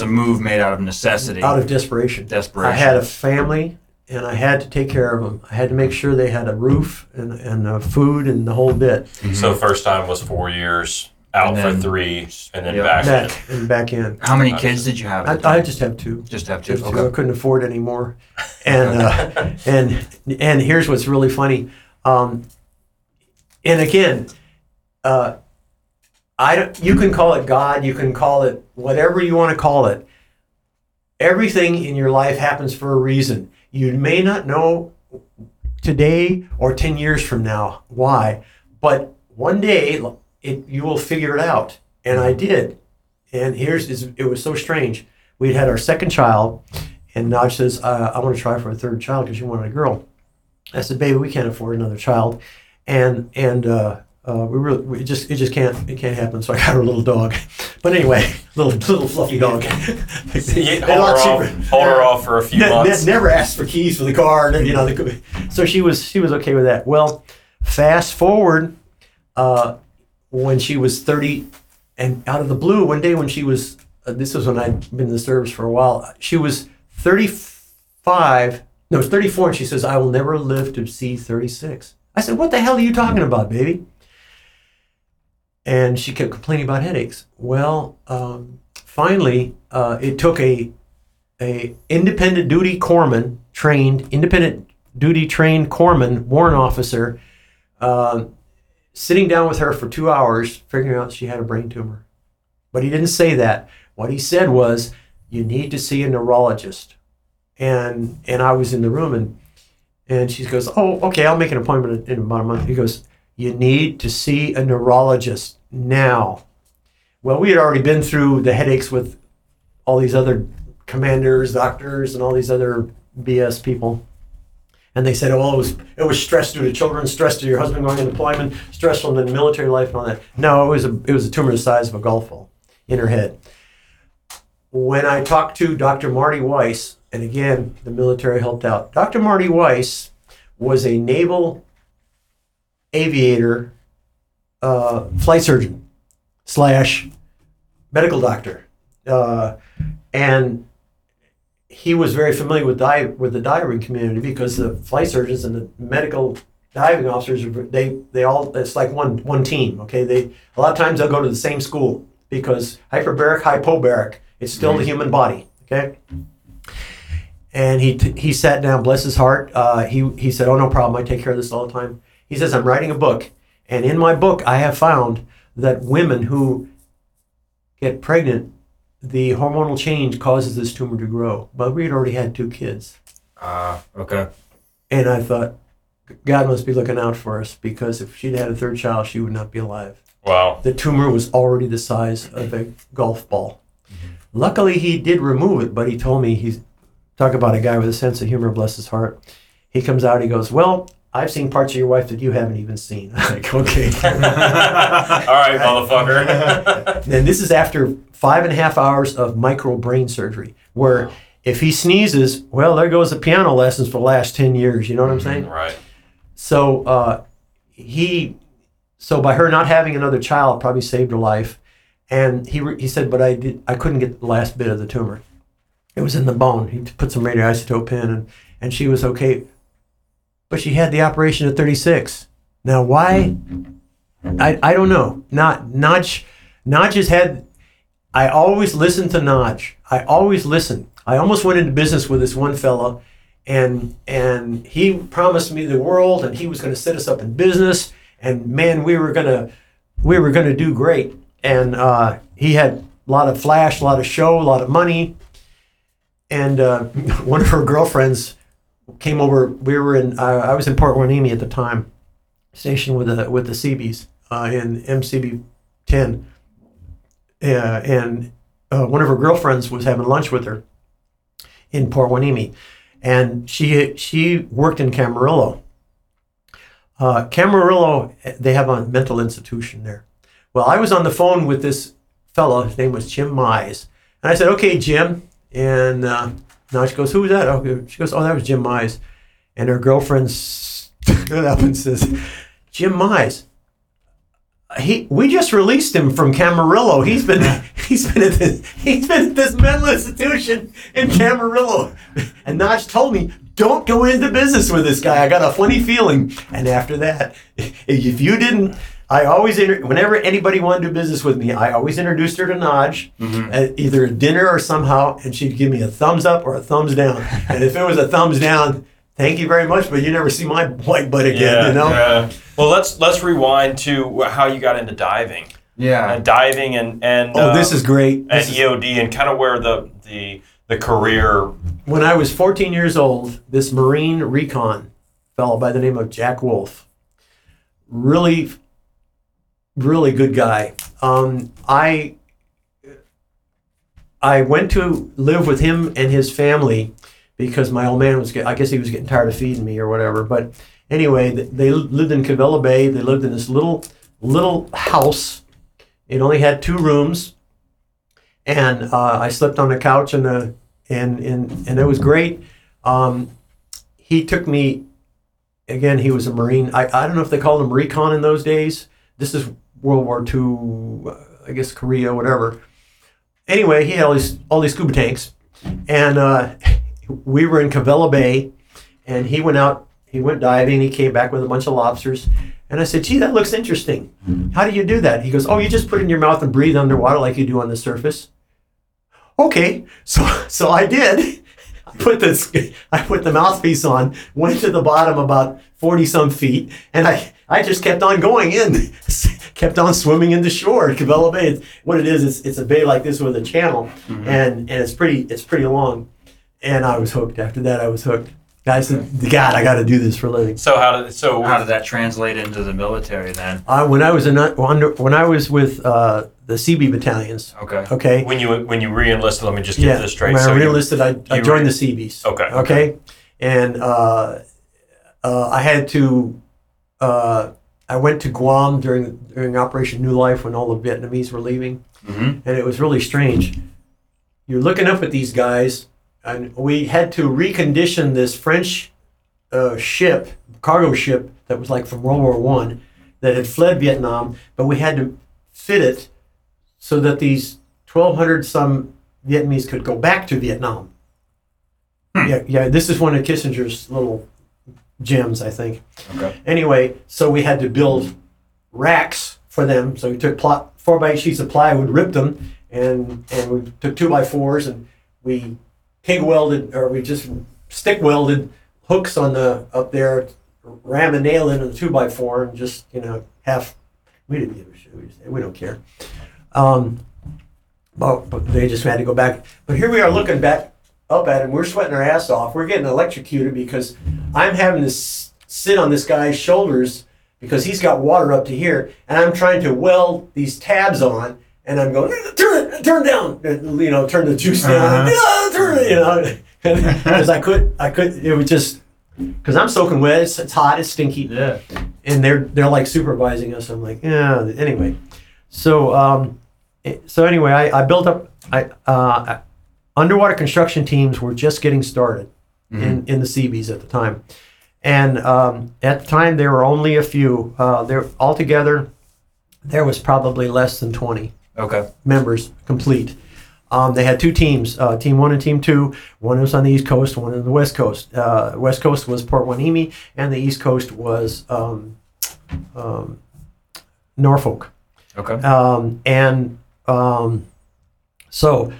move made out of necessity. Out of desperation. I had a family, and I had to take care of them. I had to make sure they had a roof and food and the whole bit. Mm-hmm. So first time was 4 years, out then, for 3, and then back in. How many kids did you have? I just have two. Just have two. Okay. I couldn't afford any more. And and here's what's really funny. And again, you can call it God, you can call it whatever you want to call it. Everything in your life happens for a reason. You may not know today or 10 years from now why, but one day you will figure it out. And I did. And it was so strange. We'd had our second child, and Naj says, I want to try for a third child because you wanted a girl. I said, baby, we can't afford another child. It just can't happen. So I got her a little dog, but anyway, little fluffy dog. Hold her off for a few months. Never asked for keys for the car, and, you know. So she was okay with that. Well, fast forward, when she was 30, and out of the blue, one day when she was, this was when I'd been in the service for a while. She was 34, and she says, "I will never live to see 36." I said, "What the hell are you talking about, baby?" And she kept complaining about headaches. Well, finally, it took a independent duty corpsman, warrant officer, sitting down with her for 2 hours, figuring out she had a brain tumor. But he didn't say that. What he said was, "You need to see a neurologist." And I was in the room, and she goes, "Oh, okay, I'll make an appointment in about a month." He goes, "You need to see a neurologist now." Well, we had already been through the headaches with all these other commanders, doctors, and all these other BS people. And they said, "Oh, it was stress due to children, stress due to your husband going into deployment, stress from the military life and all that." No, it was a tumor the size of a golf ball in her head. When I talked to Dr. Marty Weiss, and again, the military helped out. Dr. Marty Weiss was a naval aviator, flight surgeon / medical doctor, and he was very familiar with the diving community, because the flight surgeons and the medical diving officers, they all, it's like one team. Okay, a lot of times they'll go to the same school, because hyperbaric, hypobaric, it's still the human body. Okay. And he sat down, bless his heart. He said, "Oh, no problem. I take care of this all the time." He says, "I'm writing a book, and in my book I have found that women who get pregnant, the hormonal change causes this tumor to grow." But we had already had 2 kids. Okay. And I thought, God must be looking out for us, because if she'd had a third child, she would not be alive. Wow. The tumor was already the size of a golf ball. Mm-hmm. Luckily, he did remove it, but he told me, talk about a guy with a sense of humor, bless his heart. He comes out, he goes, "Well, I've seen parts of your wife that you haven't even seen. I'm like, okay. All right, motherfucker. And this is after 5.5 hours of micro brain surgery, where if he sneezes, well, there goes the piano lessons for the last 10 years. You know what I'm saying? Right. So by her not having another child, probably saved her life. And he said, but I couldn't get the last bit of the tumor. It was in the bone. He put some radioisotope in, and she was okay. But she had the operation at 36. Now, why? I don't know. Naj has had... I always listen to Naj. I always listen. I almost went into business with this one fella, and he promised me the world, and he was going to set us up in business. And man, we were gonna do great. And he had a lot of flash, a lot of show, a lot of money. And one of her girlfriends came over. We were in I was in Port Hueneme at the time, stationed with the Seabees in MCB 10. And one of her girlfriends was having lunch with her in Port Hueneme, and she worked in Camarillo. Camarillo, they have a mental institution there. Well, I was on the phone with this fellow. His name was Jim Mize. And I said, okay, Jim. And now she goes, who was that? Oh, she goes, oh, that was Jim Mize. And her girlfriend stood up and says, Jim Mize, we just released him from Camarillo. He's been at this mental institution in Camarillo. And Naj told me, don't go into business with this guy. I got a funny feeling. And after that, if you didn't, I always whenever anybody wanted to do business with me, I always introduced her to Naj, at either at dinner or somehow, and she'd give me a thumbs up or a thumbs down. And if it was a thumbs down, thank you very much, but you never see my white butt again, you know? Yeah. Well, let's rewind to how you got into diving. Yeah. Diving and this is great. This and EOD and kind of where the career. When I was 14 years old, this Marine recon fellow by the name of Jack Wolf, really, really good guy. I went to live with him and his family because my old man was getting tired of feeding me or whatever. But anyway, they lived in Cavella Bay. They lived in this little house. It only had 2 rooms, and I slept on the couch and it was great. He took me again. He was a Marine. I don't know if they called him recon in those days. This is World War II, I guess Korea, whatever. Anyway, he had all these scuba tanks, and we were in Cavella Bay, and he went out. He went diving. He came back with a bunch of lobsters. And I said, gee, that looks interesting. How do you do that? He goes, oh, you just put it in your mouth and breathe underwater like you do on the surface. Okay, so I did. I put the mouthpiece on, went to the bottom about 40-some feet, and I just kept on going in, kept on swimming into shore. Cavella Bay, what it is, it's a bay like this with a channel, and it's pretty long. And I was hooked. After that, I was hooked. I said, God, I got to do this for a living. So how did that translate into the military then? When I was with the CB battalions. Okay. When you re-enlisted, let me just get this straight. When I re-enlisted, I joined the CBs. Okay. And I had to. I went to Guam during Operation New Life when all the Vietnamese were leaving, and it was really strange. You're looking up at these guys. And we had to recondition this French cargo ship that was like from World War I that had fled Vietnam, but we had to fit it so that these 1,200 some Vietnamese could go back to Vietnam. Yeah, this is one of Kissinger's little gems, I think. Okay. Anyway, so we had to build racks for them. So we took 4x8 sheets of plywood, ripped them, and we took 2x4s, and we just stick welded hooks on the up there, ram a nail into the 2x4, and just we didn't give a shit. We don't care. But they just had to go back. But here we are looking back up at him. We're sweating our ass off. We're getting electrocuted because I'm having to sit on this guy's shoulders because he's got water up to here, and I'm trying to weld these tabs on, and I'm going turn down, turn the juice down. Because I could, it was just Because I'm soaking wet, it's hot, it's stinky. Yeah. And they're like supervising us. I'm like, yeah, anyway. So anyway, I built up, underwater construction teams were just getting started in the Seabees at the time. And at the time, there were only a few. Altogether, there was probably less than 20 members complete. They had two teams, Team 1 and Team 2. One was on the East Coast, one on the West Coast. West Coast was Port Hueneme, and the East Coast was Norfolk. So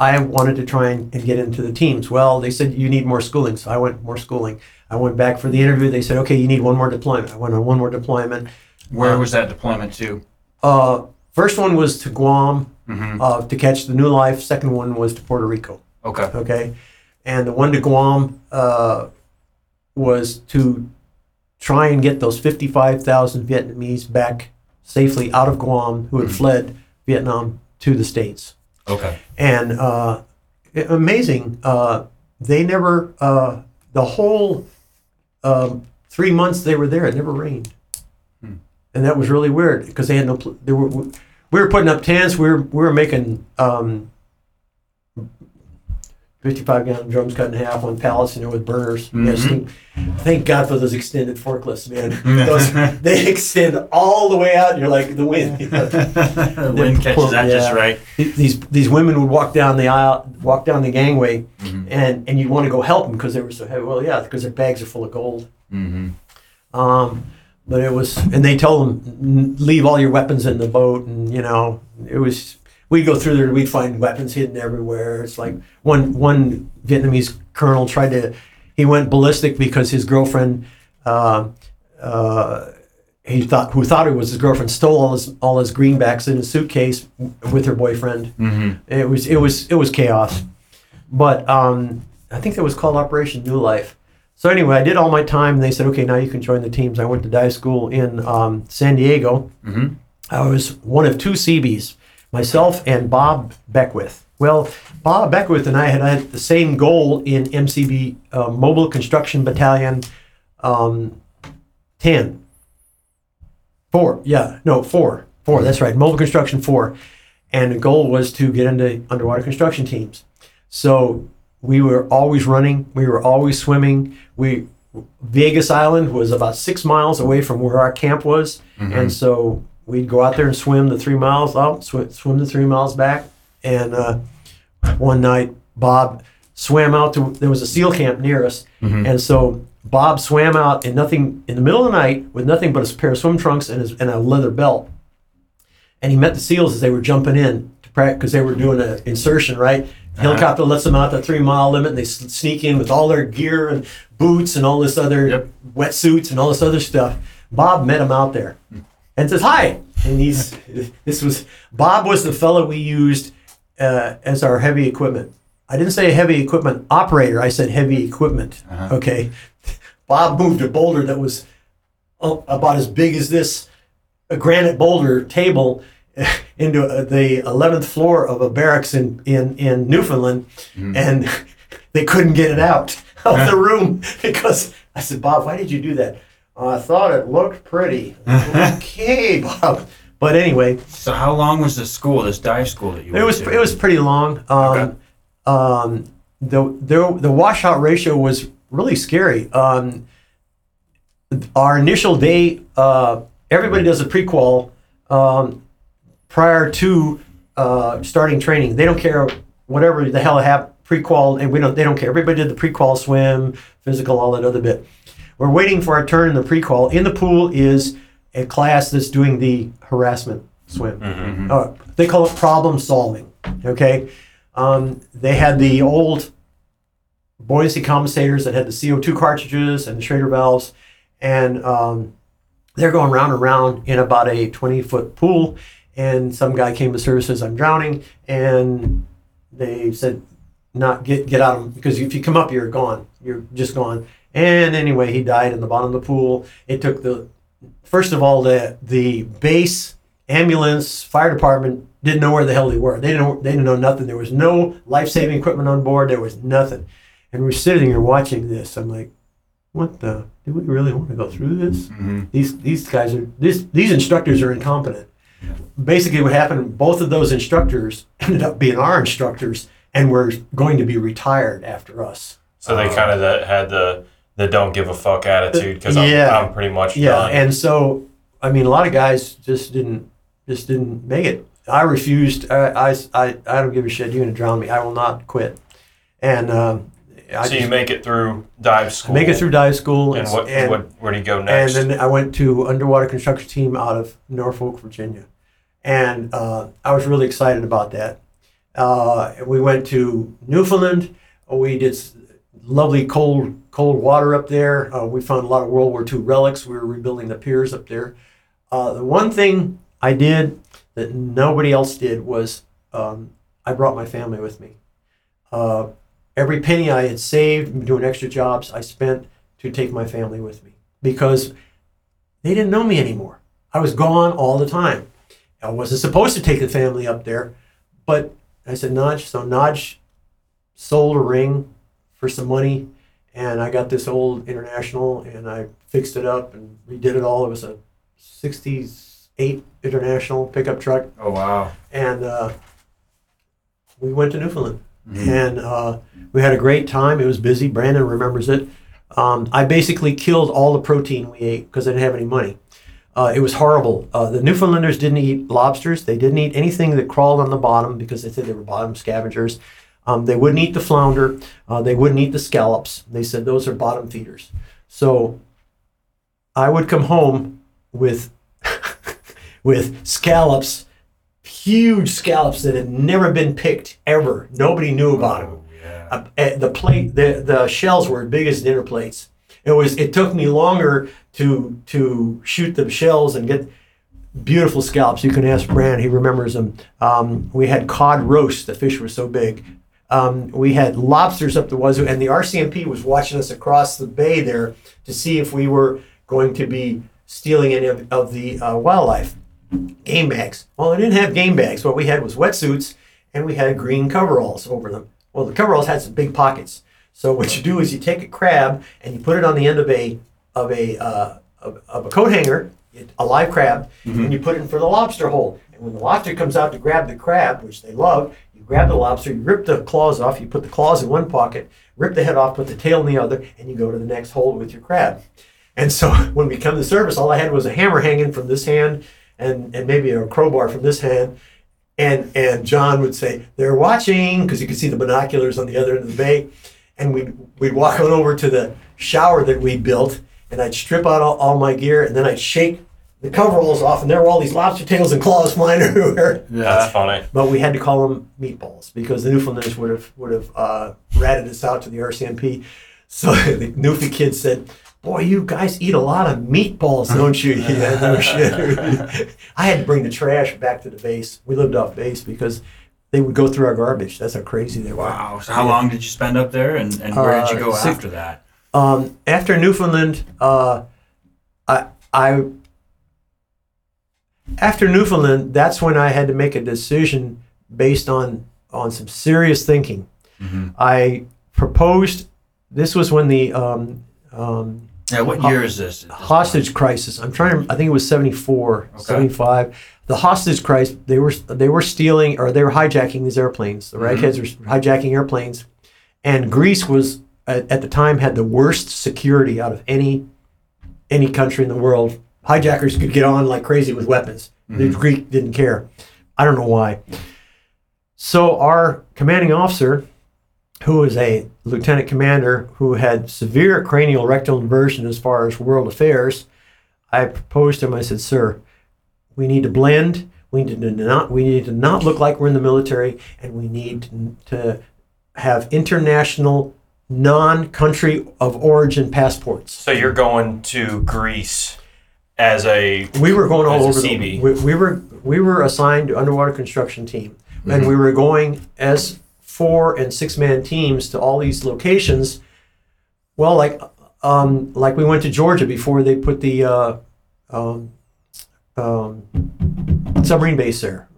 I wanted to try and get into the teams. Well, they said, you need more schooling, so I went more schooling. I went back for the interview. They said, okay, you need one more deployment. I went on one more deployment. Where was that deployment to? First one was to Guam to catch the New Life. Second one was to Puerto Rico. Okay. And the one to Guam was to try and get those 55,000 Vietnamese back safely out of Guam who had fled Vietnam to the States. And amazing, they never, the whole 3 months they were there, it never rained. And that was really weird because they had no, we were putting up tents, we were making 55-gallon drums cut in half, one pallets, you know, with burners. Thank God for those extended forklifts, man. Those, they extend all the way out, and you're like, the wind. You know, the wind catches that just right. These women would walk down the aisle, walk down the gangway, and you'd want to go help them because they were so heavy. Well, yeah, because their bags are full of gold. But it was, and they told them, leave all your weapons in the boat, and, you know, it was... We'd go through there, we'd find weapons hidden everywhere. It's like one Vietnamese colonel he went ballistic because his girlfriend, who thought it was his girlfriend, stole all his greenbacks in his suitcase with her boyfriend. It was chaos. But I think that was called Operation New Life. So anyway, I did all my time, and they said, okay, now you can join the teams. I went to dive school in San Diego. I was one of two Seabees. Myself and Bob Beckwith. Well, Bob Beckwith and I had the same goal in MCB, Mobile Construction Battalion 4. That's right, Mobile Construction 4. And the goal was to get into underwater construction teams. So we were always running. We were always swimming. Vegas Island was about 6 miles away from where our camp was. And so... We'd go out there and swim the 3 miles out, swim the 3 miles back. And one night, Bob swam out there was a SEAL camp near us. And so Bob swam out in the middle of the night with nothing but a pair of swim trunks and a leather belt. And he met the SEALs as they were jumping in to practice because they were doing an insertion, right? Helicopter lets them out the 3 mile limit, and they sneak in with all their gear and boots and all this other wetsuits and all this other stuff. Bob met him out there. And says hi, and Bob was the fellow we used as our heavy equipment. I didn't say heavy equipment operator. I said heavy equipment. Okay, Bob moved a boulder that was about as big as this, a granite boulder table, into the 11th floor of a barracks in Newfoundland, and they couldn't get it out of the room because I said, Bob, why did you do that? I thought it looked pretty. Okay, Bob. But anyway. So how long was this dive school that you went to? It was pretty long. The washout ratio was really scary. Our initial day, everybody does a pre-qual prior to starting training. They don't care whatever the hell happened, pre-qual, and they don't care. Everybody did the pre-qual swim, physical, all that other bit. We're waiting for our turn in the pre-qual. In the pool is a class that's doing the harassment swim. They call it problem solving, okay? They had the old buoyancy compensators that had the CO2 cartridges and the Schrader valves, and they're going round and round in about a 20-foot pool, and some guy came to service and says, I'm drowning, and they said, get out of them, because if you come up, you're gone. You're just gone. And anyway, he died in the bottom of the pool. It took the base, ambulance, fire department didn't know where the hell they were. They didn't know nothing. There was no life-saving equipment on board. There was nothing. And we're sitting here watching this. I'm like, what the, do we really want to go through this? Mm-hmm. These instructors are incompetent. Yeah. Basically what happened, both of those instructors ended up being our instructors and were going to be retired after us. So they kind of had the don't give a fuck attitude because I'm pretty much done. And so, I mean, a lot of guys just didn't make it. I refused. I don't give a shit. You're going to drown me. I will not quit. And you make it through dive school. I make it through dive school. And where do you go next? And then I went to underwater construction team out of Norfolk, Virginia. And I was really excited about that. We went to Newfoundland. We did lovely cold water up there. We found a lot of World War II relics. We were rebuilding the piers up there. The one thing I did that nobody else did was I brought my family with me. Every penny I had saved doing extra jobs, I spent to take my family with me because they didn't know me anymore. I was gone all the time. I wasn't supposed to take the family up there, but I said, Nudge. So Nudge sold a ring for some money, and I got this old International, and I fixed it up and redid it all. It was a 68 International pickup truck. Oh, wow. And we went to Newfoundland. Mm-hmm. And we had a great time. It was busy. Brandon remembers it. I basically killed all the protein we ate because I didn't have any money. It was horrible. The Newfoundlanders didn't eat lobsters. They didn't eat anything that crawled on the bottom because they said they were bottom scavengers. They wouldn't eat the flounder. They wouldn't eat the scallops. They said those are bottom feeders. So I would come home with with scallops, huge scallops that had never been picked ever. Nobody knew about them. The shells were as big as dinner plates. It took me longer to shoot the shells and get beautiful scallops. You can ask Brand, he remembers them. We had cod roast, the fish was so big. We had lobsters up the wazoo, and the RCMP was watching us across the bay there to see if we were going to be stealing any of the wildlife. Game bags. Well, I didn't have game bags. What we had was wetsuits, and we had green coveralls over them. Well, the coveralls had some big pockets. So what you do is you take a crab and you put it on the end of a coat hanger, a live crab, mm-hmm. and you put it in for the lobster hole. And when the lobster comes out to grab the crab, which they love, you grab the lobster, you rip the claws off, you put the claws in one pocket, rip the head off, put the tail in the other, and you go to the next hole with your crab. And so when we come to service, all I had was a hammer hanging from this hand and maybe a crowbar from this hand. And John would say, they're watching, because you could see the binoculars on the other end of the bay. And we'd walk on over to the shower that we built, and I'd strip out all my gear, and then I'd shake the coveralls off, and there were all these lobster tails and claws flying everywhere. Yeah, that's funny. But we had to call them meatballs, because the Newfoundlanders would have ratted us out to the RCMP. So the Newfie kids said, boy, you guys eat a lot of meatballs, don't you? Yeah, no shit. I had to bring the trash back to the base. We lived off base because they would go through our garbage. That's how crazy they were. Wow. So how long did you spend up there, and where did you go after that? After Newfoundland, that's when I had to make a decision based on some serious thinking. Mm-hmm. I proposed. This was when the what year is this? Hostage crisis. I think it was 74, okay. 75. The hostage crisis. They were stealing, or they were hijacking these airplanes. The ragheads mm-hmm. were hijacking airplanes, and Greece was at the time had the worst security out of any country in the world. Hijackers could get on like crazy with weapons. Mm-hmm. The Greek didn't care. I don't know why. So our commanding officer, who was a lieutenant commander who had severe cranial rectal inversion as far as world affairs, I proposed to him. I said, sir, we need to blend. We need to not look like we're in the military, and we need to have international non-country of origin passports. So you're going to Greece as a we were going all over CB. We were assigned to underwater construction team, mm-hmm. and we were going as 4- and 6-man teams to all these locations. Well, like we went to Georgia before they put the submarine base there,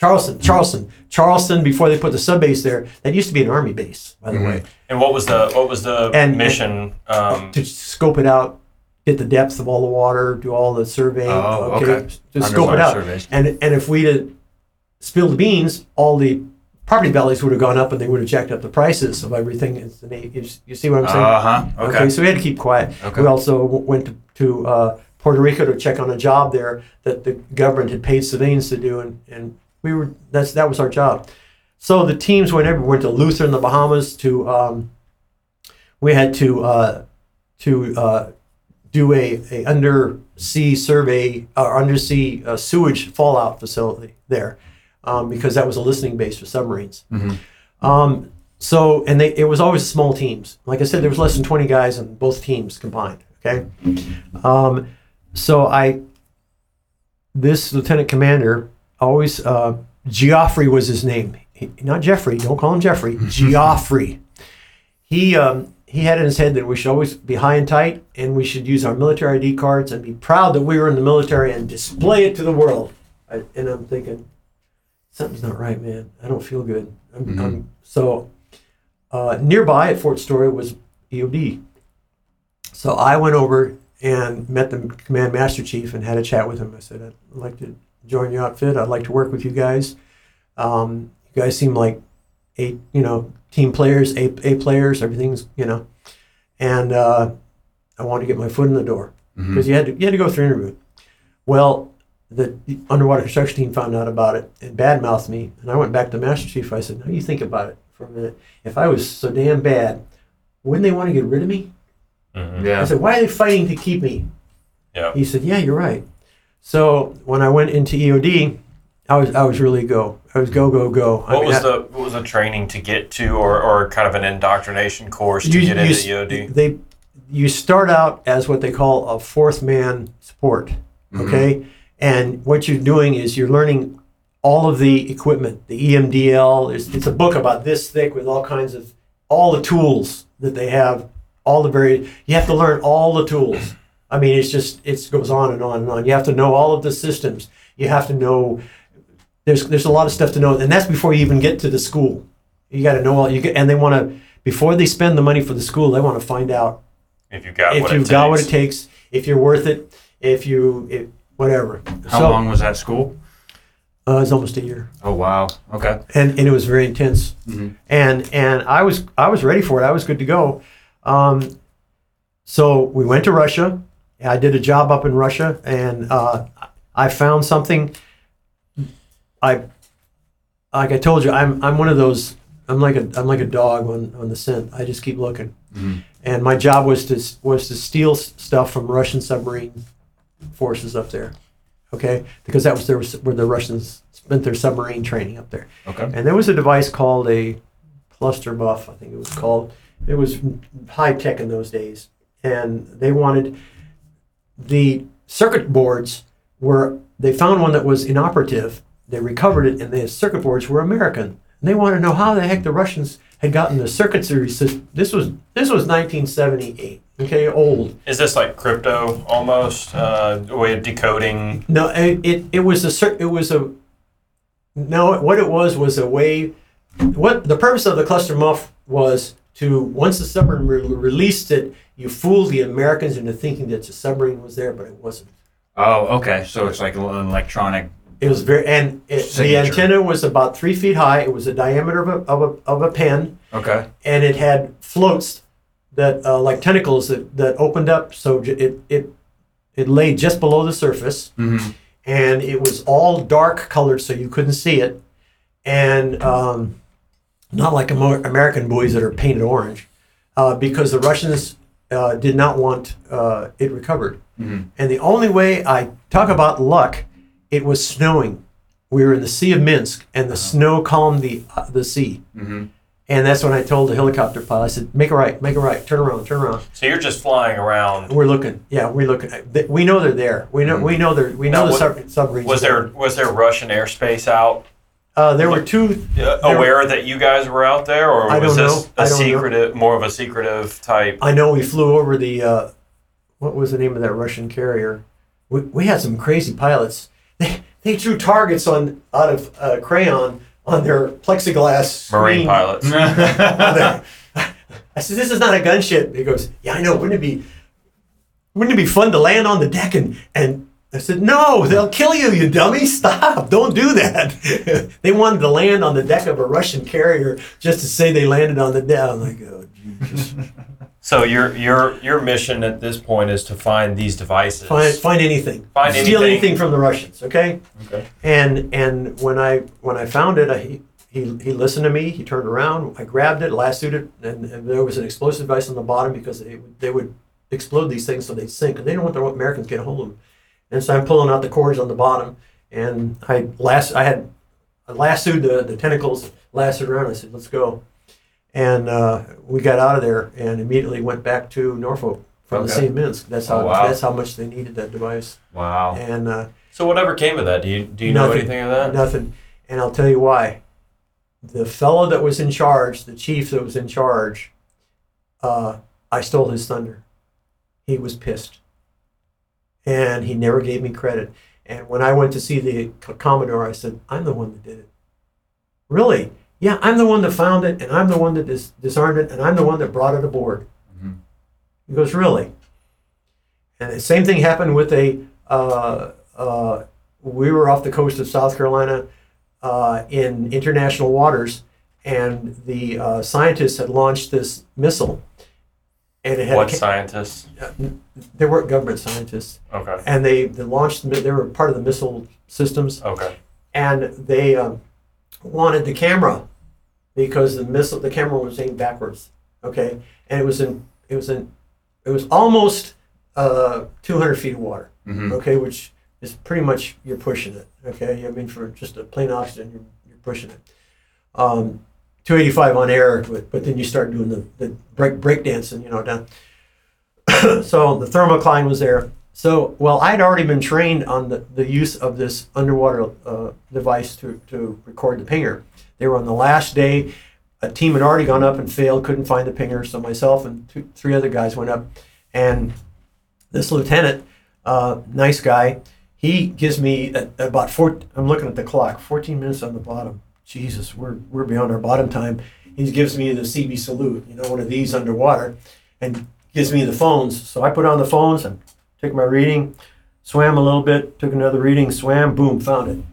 Charleston. Before they put the sub base there, that used to be an Army base, by the way. And what was the mission? To scope it out, get the depth of all the water, do all the surveying. Oh, okay. Just scope it out. Surveys. And if we'd have spilled the beans, all the property values would have gone up, and they would have jacked up the prices of everything. You see what I'm saying? Uh-huh. Okay. So we had to keep quiet. Okay. We also went to Puerto Rico to check on a job there that the government had paid civilians to do, and we were that was our job. So the teams went everywhere. We went to Luther in the Bahamas to we had to do a undersea survey or undersea sewage fallout facility there because that was a listening base for submarines. Mm-hmm. So and it was always small teams. Like I said, there was less than 20 guys in both teams combined. Okay. So this lieutenant commander always, Geoffrey was his name. Not Jeffrey, don't call him Jeffrey, Geoffrey. He had in his head that we should always be high and tight, and we should use our military ID cards and be proud that we were in the military and display it to the world. And I'm thinking, something's not right, man. I don't feel good. So nearby at Fort Story was EOD. So I went over and met the command master chief and had a chat with him. I said, I'd like to join your outfit. I'd like to work with you guys. You guys seem like team players, A players, everything's, And I wanted to get my foot in the door because you had to go through an interview. Well, the underwater construction team found out about it and badmouthed me. And I went back to the master chief. I said, now you think about it for a minute. If I was so damn bad, wouldn't they want to get rid of me? Mm-hmm. Yeah. I said, why are they fighting to keep me? Yeah. He said, yeah, you're right. So when I went into EOD, I was really go. I was go. What was the training to get to, or kind of an indoctrination course to get into EOD? You start out as what they call a fourth man support, okay? Mm-hmm. And what you're doing is you're learning all of the equipment, the EMDL. It's a book about this thick with all the tools that they have. You have to learn all the tools. I mean, it goes on and on and on. You have to know all of the systems. You have to know, there's a lot of stuff to know. And that's before you even get to the school. You got to know and they want to, before they spend the money for the school, they want to find out if you've got what it takes, if you're worth it, whatever. How long was that school? It was almost a year. Oh wow! Okay. And it was very intense. Mm-hmm. And I was ready for it. I was good to go. So we went to Russia. I did a job up in Russia, and I found something. Like I told you, I'm one of those. I'm like a dog on the scent. I just keep looking. Mm-hmm. And my job was to steal stuff from Russian submarine forces up there, okay? Because that was where the Russians spent their submarine training up there. Okay. And there was a device called a cluster buff, I think it was called. It was high tech in those days, and they wanted the circuit boards they found one that was inoperative. They recovered it, and the circuit boards were American. And they wanted to know how the heck the Russians had gotten the circuit series system. This was 1978. Okay, old. Is this like crypto almost? Way of decoding? No, What the purpose of the cluster muff was. Once the submarine released it, you fooled the Americans into thinking that the submarine was there, but it wasn't. Oh, okay. So it's like an electronic. It was the antenna was about 3 feet high. It was the diameter of a pen. Okay. And it had floats that like tentacles that opened up, so it lay just below the surface, mm-hmm. and it was all dark colored, so you couldn't see it, and. Not like American buoys that are painted orange, because the Russians did not want it recovered. Mm-hmm. And the only way I talk about luck, it was snowing. We were in the Sea of Minsk, and the snow calmed the sea. Mm-hmm. And that's when I told the helicopter pilot, I said, make a right, turn around. So you're just flying around. We're looking. We know they're there. We know the submarines. Was there Russian airspace out? There were two aware that you guys were out there, or was this more of a secretive type? I know we flew over the what was the name of that Russian carrier? We had some crazy pilots. They They drew targets on out of crayon on their plexiglass Marine screen. Pilots. I said, this is not a gunship. He goes, yeah, I know. Wouldn't it be fun to land on the deck? And I said, no, they'll kill you, you dummy. Stop. Don't do that. They wanted to land on the deck of a Russian carrier just to say they landed on the deck. I'm like, oh, Jesus. So your mission at this point is to find these devices. Find anything. Steal anything from the Russians, okay? Okay. And when I found it, he listened to me. He turned around. I grabbed it, lassoed it, and there was an explosive device on the bottom because they would explode these things so they'd sink. And they didn't want the Americans to get a hold of them. And so I'm pulling out the cords on the bottom, and I lassoed the tentacles, lassoed around. I said, let's go. And we got out of there and immediately went back to Norfolk from the St. Minsk. That's how much they needed that device. Wow. And so whatever came of that, do you know anything of that? Nothing. And I'll tell you why. The fellow that was in charge, the chief that was in charge, I stole his thunder. He was pissed. And he never gave me credit. And when I went to see the Commodore, I said, I'm the one that did it. Really? Yeah, I'm the one that found it, and I'm the one that disarmed it, and I'm the one that brought it aboard. Mm-hmm. He goes, really? And the same thing happened with we were off the coast of South Carolina in international waters, and the scientists had launched this missile. And it had scientists? They weren't government scientists. Okay. And they launched, they were part of the missile systems. Okay. And they wanted the camera because the camera was aimed backwards, okay, and it was almost 200 feet of water, mm-hmm. okay, which is pretty much you're pushing it, okay. I mean, for just a plain oxygen, you're pushing it. 285 on air, but then you start doing the break dancing, down. So the thermocline was there. So I'd already been trained on the use of this underwater device to record the pinger. They were on the last day. A team had already gone up and failed, couldn't find the pinger. So myself and three other guys went up, and this lieutenant, nice guy, he gives me about 14 minutes on the bottom. Jesus, we're beyond our bottom time. He gives me the CB Salute, one of these underwater, and gives me the phones. So I put on the phones and took my reading, swam a little bit, took another reading, swam, boom, found it.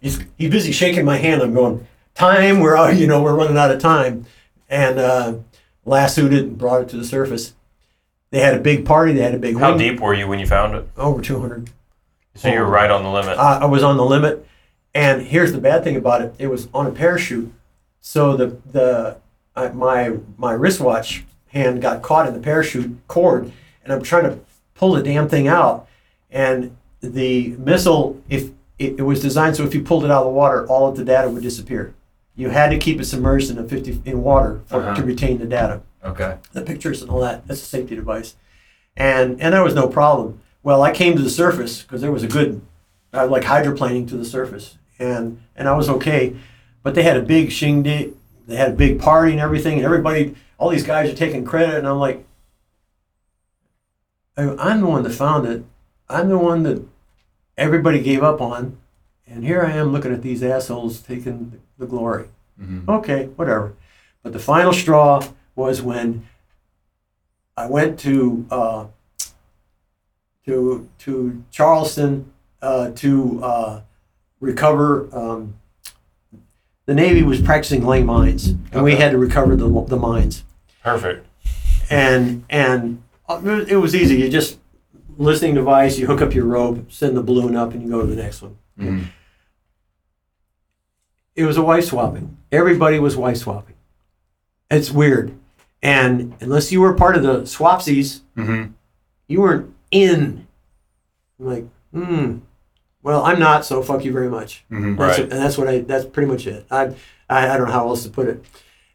He's busy shaking my hand. I'm going, time, we're out, we're running out of time. And lassoed it and brought it to the surface. They had a big party. They had a big How deep were you when you found it? Over 200. So you were right on the limit. I was on the limit. And here's the bad thing about it. It was on a parachute. So my wristwatch hand got caught in the parachute cord, and I'm trying to pull the damn thing out, and the missile, if it was designed so if you pulled it out of the water, all of the data would disappear. You had to keep it submerged in water to retain the data. Okay. The pictures and all that. That's a safety device, and there was no problem. Well, I came to the surface because there was I was hydroplaning to the surface, and I was okay, but they had a big shindig, they had a big party and everything, and everybody, all these guys are taking credit, and I'm like, I'm the one that found it. I'm the one that everybody gave up on. And here I am looking at these assholes taking the glory. Mm-hmm. Okay, whatever. But the final straw was when I went to Charleston to recover. The Navy was practicing laying mines, and we had to recover the mines. Perfect. And it was easy. You just listening device, you hook up your rope, send the balloon up, and you go to the next one. Mm-hmm. It was a wife swapping. Everybody was wife swapping. It's weird. And unless you were part of the swapsies, mm-hmm. you weren't in. I'm like, well, I'm not, so fuck you very much. Mm-hmm, right. And that's pretty much it. I don't know how else to put it.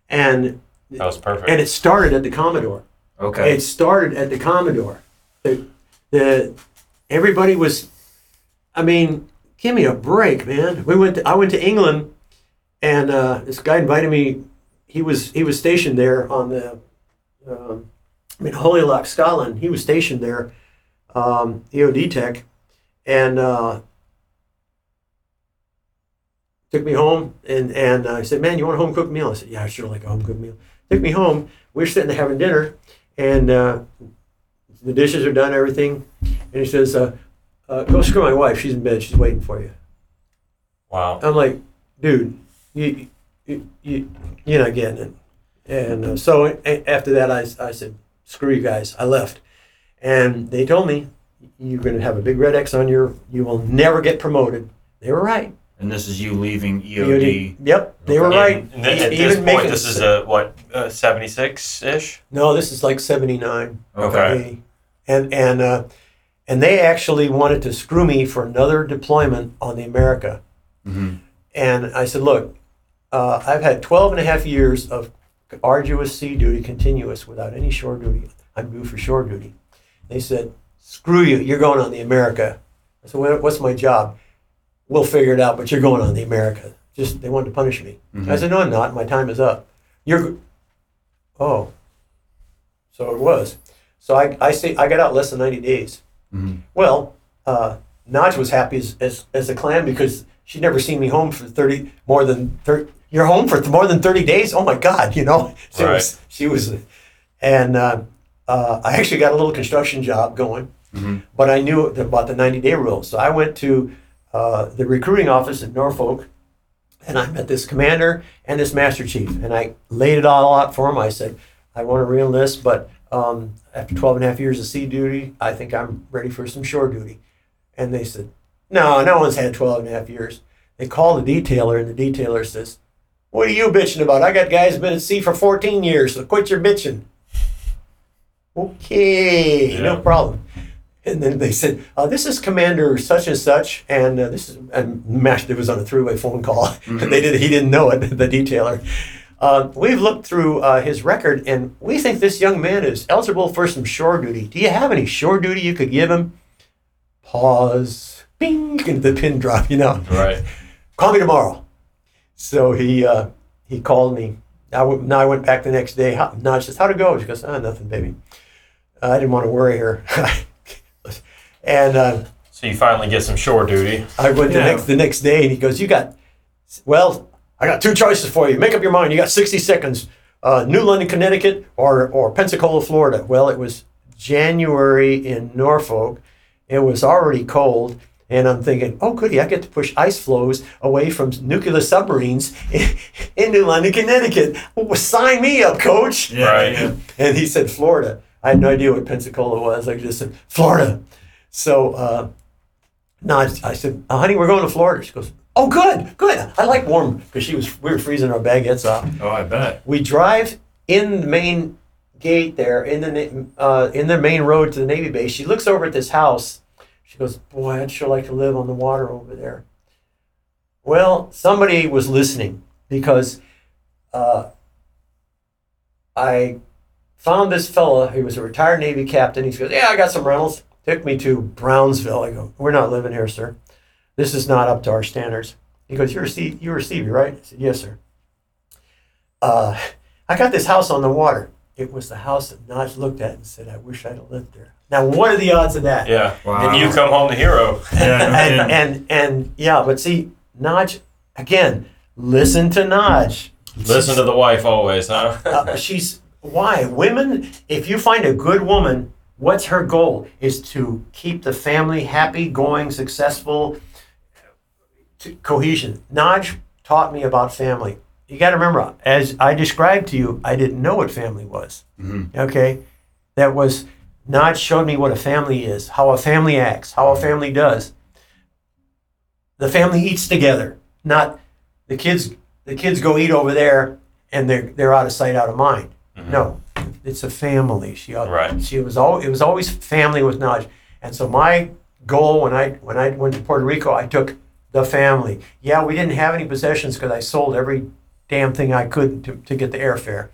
And that was perfect. And it started at the Commodore. Okay. It started at the Commodore. Everybody was, I mean, give me a break, man. I went to England, and this guy invited me. He was stationed there on Holylock, Scotland. He was stationed there, EOD tech, and Took me home, and I said, "Man, you want a home-cooked meal?" I said, "Yeah, I sure like a home-cooked meal." Took me home. We were sitting there having dinner, and the dishes are done, everything. And he says, "Go screw my wife. She's in bed. She's waiting for you." Wow. I'm like, dude, you're not getting it. And so after that, I said, "Screw you guys." I left, and they told me, "You're going to have a big red X on your. You will never get promoted." They were right. And this is you leaving EOD. Yep, they were right. And at this point, this is a, what, 76-ish? No, this is like 79. Okay. And they actually wanted to screw me for another deployment on the America. Mm-hmm. And I said, look, I've had 12 and a half years of arduous sea duty, continuous, without any shore duty. I'm due for shore duty. They said, screw you, you're going on the America. I said, what's my job? We'll figure it out, but you're going on the America. Just, they wanted to punish me. Mm-hmm. I said, no, I'm not. My time is up. So it was. So I got out less than 90 days. Mm-hmm. Well, Naj was happy as a clam because she'd never seen me home for you're home for more than 30 days? Oh, my God, you know. I actually got a little construction job going, mm-hmm. but I knew about the 90-day rule. So I went to the recruiting office in Norfolk, and I met this commander and this master chief, and I laid it all out for him. I said, I want to re-enlist, but after 12 and a half years of sea duty, I think I'm ready for some shore duty. And they said, no one's had 12 and a half years. They called the detailer, and the detailer says, what are you bitching about? I got guys been at sea for 14 years, so quit your bitching. Okay, yeah. No problem. And then they said, this is Commander such and such, and this is, and Master was on a three-way phone call, mm-hmm. and he didn't know it, the detailer. We've looked through his record, and we think this young man is eligible for some shore duty. Do you have any shore duty you could give him? Pause, bing, and the pin drop, you know. Right. Call me tomorrow. So he called me. I went back the next day. Naj says, how'd it go? She goes, nothing, baby. I didn't want to worry her. And so you finally get some shore duty. I went the next day, and he goes, I got two choices for you. Make up your mind. You got 60 seconds. New London, Connecticut, or Pensacola, Florida. Well, it was January in Norfolk. It was already cold, and I'm thinking, oh, goody, I get to push ice floes away from nuclear submarines in New London, Connecticut. Well, sign me up, coach. Yeah, right. Yeah. And he said Florida. I had no idea what Pensacola was. I just said, Florida. So, I said, honey, we're going to Florida. She goes, oh, good. I like warm, because we were freezing our baguettes off. Oh, I bet. We drive in the main gate there, in the main road to the Navy base. She looks over at this house. She goes, boy, I'd sure like to live on the water over there. Well, somebody was listening, because I found this fella. He was a retired Navy captain. He goes, yeah, I got some rentals. Took me to Brownsville. I go, we're not living here, sir. This is not up to our standards. He goes, you're a Stevie, right? I said, yes, sir. I got this house on the water. It was the house that Naj looked at and said, I wish I'd have lived there. Now, what are the odds of that? Yeah. Wow. And you come home the hero. But see, Naj, again, listen to Naj. Listen to the wife always, huh? Why? Women, if you find a good woman, what's her goal? Is to keep the family happy, going, successful, cohesion. Naj taught me about family. You got to remember, as I described to you, I didn't know what family was. Mm-hmm. Okay? Naj showed me what a family is, how a family acts, how a family does. The family eats together, not the kids. The kids go eat over there, and they're out of sight, out of mind. Mm-hmm. No. It's a family. It was always family with Naj. And so my goal when I went to Puerto Rico, I took the family. Yeah, we didn't have any possessions because I sold every damn thing I could to get the airfare.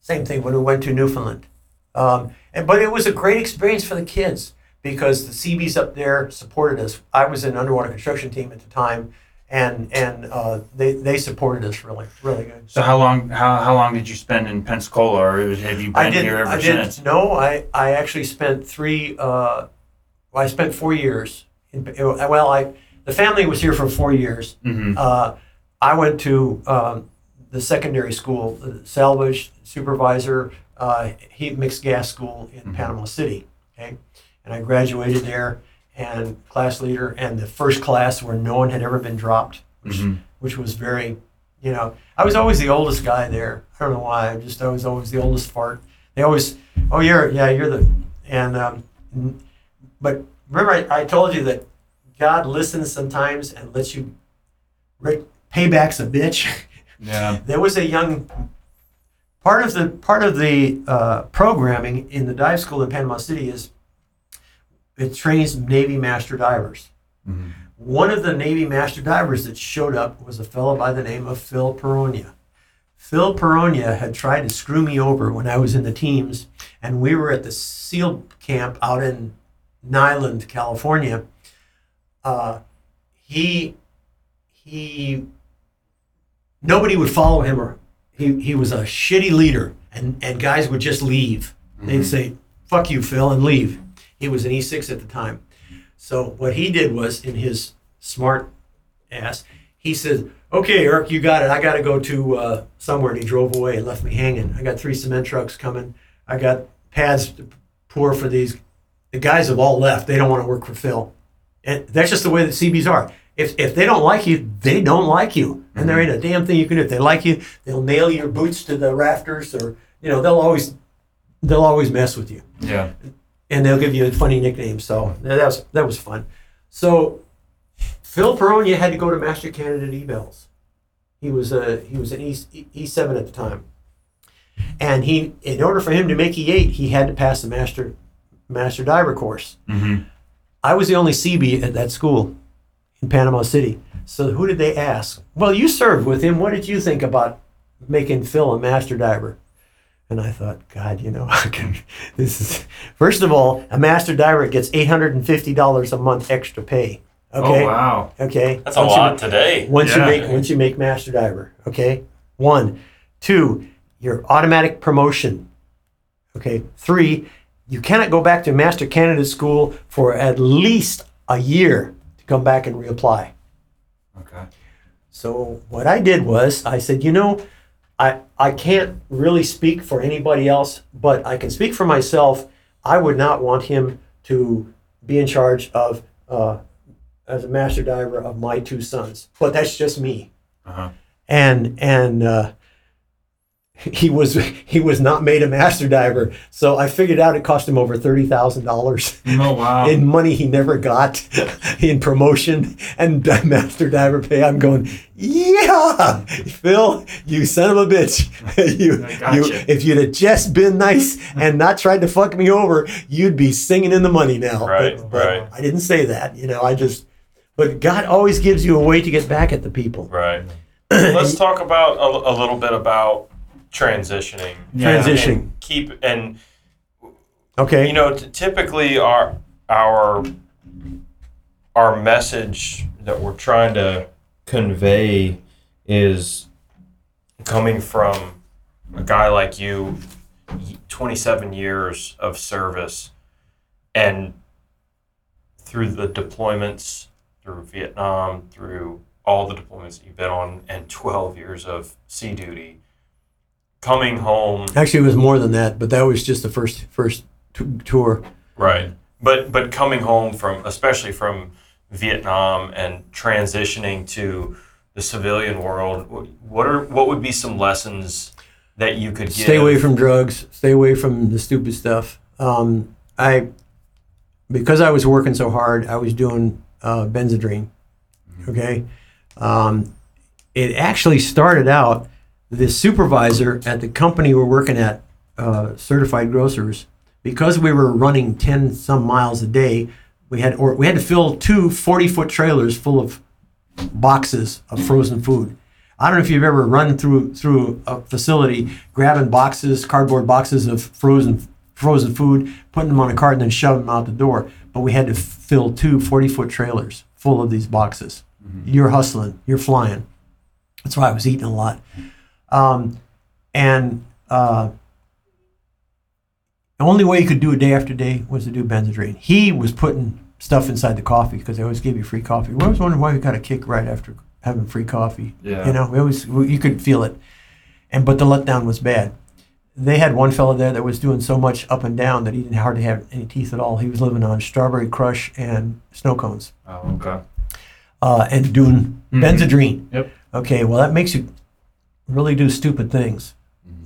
Same thing when we went to Newfoundland. But it was a great experience for the kids because the Seabees up there supported us. I was in underwater construction team at the time. And they supported us really, really good. So how long did you spend in Pensacola, or have you been here ever since? No, I actually spent 4 years. I The family was here for 4 years. Mm-hmm. I went to the secondary school, the salvage supervisor, heat mixed gas school in mm-hmm. Panama City. Okay, and I graduated there and class leader, and the first class where no one had ever been dropped, which was very, you know, I was always the oldest guy there. I don't know why. I was always the oldest fart. They always, you're the, and but remember I told you that God listens sometimes and lets you. Payback's a bitch. Yeah. There was a young part of the programming in the dive school in Panama City is it trains Navy master divers. Mm-hmm. One of the Navy master divers that showed up was a fellow by the name of Phil Peronia. Phil Peronia had tried to screw me over when I was in the teams, and we were at the SEAL camp out in Neyland, California. He nobody would follow him, or he was a shitty leader, and guys would just leave. Mm-hmm. They'd say, "Fuck you, Phil," and leave. He was an E6 at the time. So what he did was, in his smart ass, he said, "Okay, Eric, you got it. I got to go to somewhere." And he drove away and left me hanging. I got 3 cement trucks coming. I got pads to pour for these. The guys have all left. They don't want to work for Phil. And that's just the way that CBs are. If they don't like you, they don't like you. And there ain't a damn thing you can do. If they like you, they'll nail your boots to the rafters, or they'll always mess with you. Yeah. And they'll give you a funny nickname. So that was fun. So Phil Peronia had to go to Master Candidate evals. He was an E7 at the time. And he, in order for him to make E8, he had to pass the master diver course. Mm-hmm. I was the only CB at that school in Panama City. So who did they ask? "Well, you served with him. What did you think about making Phil a master diver?" And I thought, God, first of all, a master diver gets $850 a month extra pay. Okay. Oh, wow. Okay. That's a lot today. Once you make master diver. Okay. 1. 2, your automatic promotion. Okay. 3, you cannot go back to master candidate school for at least a year to come back and reapply. Okay. So what I did was I said, I can't really speak for anybody else, but I can speak for myself. I would not want him to be in charge of, as a master diver, of my 2 sons, but that's just me. Uh-huh. And he was not made a master diver. So I figured out it cost him over $30,000. Oh, wow. In money he never got, in promotion and master diver pay. I'm going, yeah, Phil, you son of a bitch. If you'd have just been nice and not tried to fuck me over, you'd be singing in the money now. Right, but I didn't say that, but God always gives you a way to get back at the people. Right. Let's talk about a little bit about transitioning. Yeah. Transitioning. Okay. Typically our message that we're trying to convey is coming from a guy like you, 27 years of service, and through the deployments, through Vietnam, through all the deployments you've been on, and 12 years of sea duty. Coming home. Actually, it was more than that, but that was just the first tour. Right, but coming home especially from Vietnam and transitioning to the civilian world, what would be some lessons that you could give? Stay away from drugs. Stay away from the stupid stuff. Because I was working so hard, I was doing Benzedrine. Okay, it actually started out. The supervisor at the company we're working at, Certified Grocers, because we were running 10 some miles a day, we had to fill 2 40-foot trailers full of boxes of frozen food. I don't know if you've ever run through a facility grabbing cardboard boxes of frozen food, putting them on a cart, and then shoving them out the door. But we had to fill 2 40-foot trailers full of these boxes. Mm-hmm. You're hustling. You're flying. That's why I was eating a lot. The only way you could do it day after day was to do Benzedrine. He was putting stuff inside the coffee because they always gave you free coffee. We always wondered why we got a kick right after having free coffee. Yeah. You know, you could feel it. But the letdown was bad. They had one fellow there that was doing so much up and down that he didn't hardly have any teeth at all. He was living on strawberry crush and snow cones. Oh, okay. And doing Benzedrine. Yep. Okay, well, that makes you really do stupid things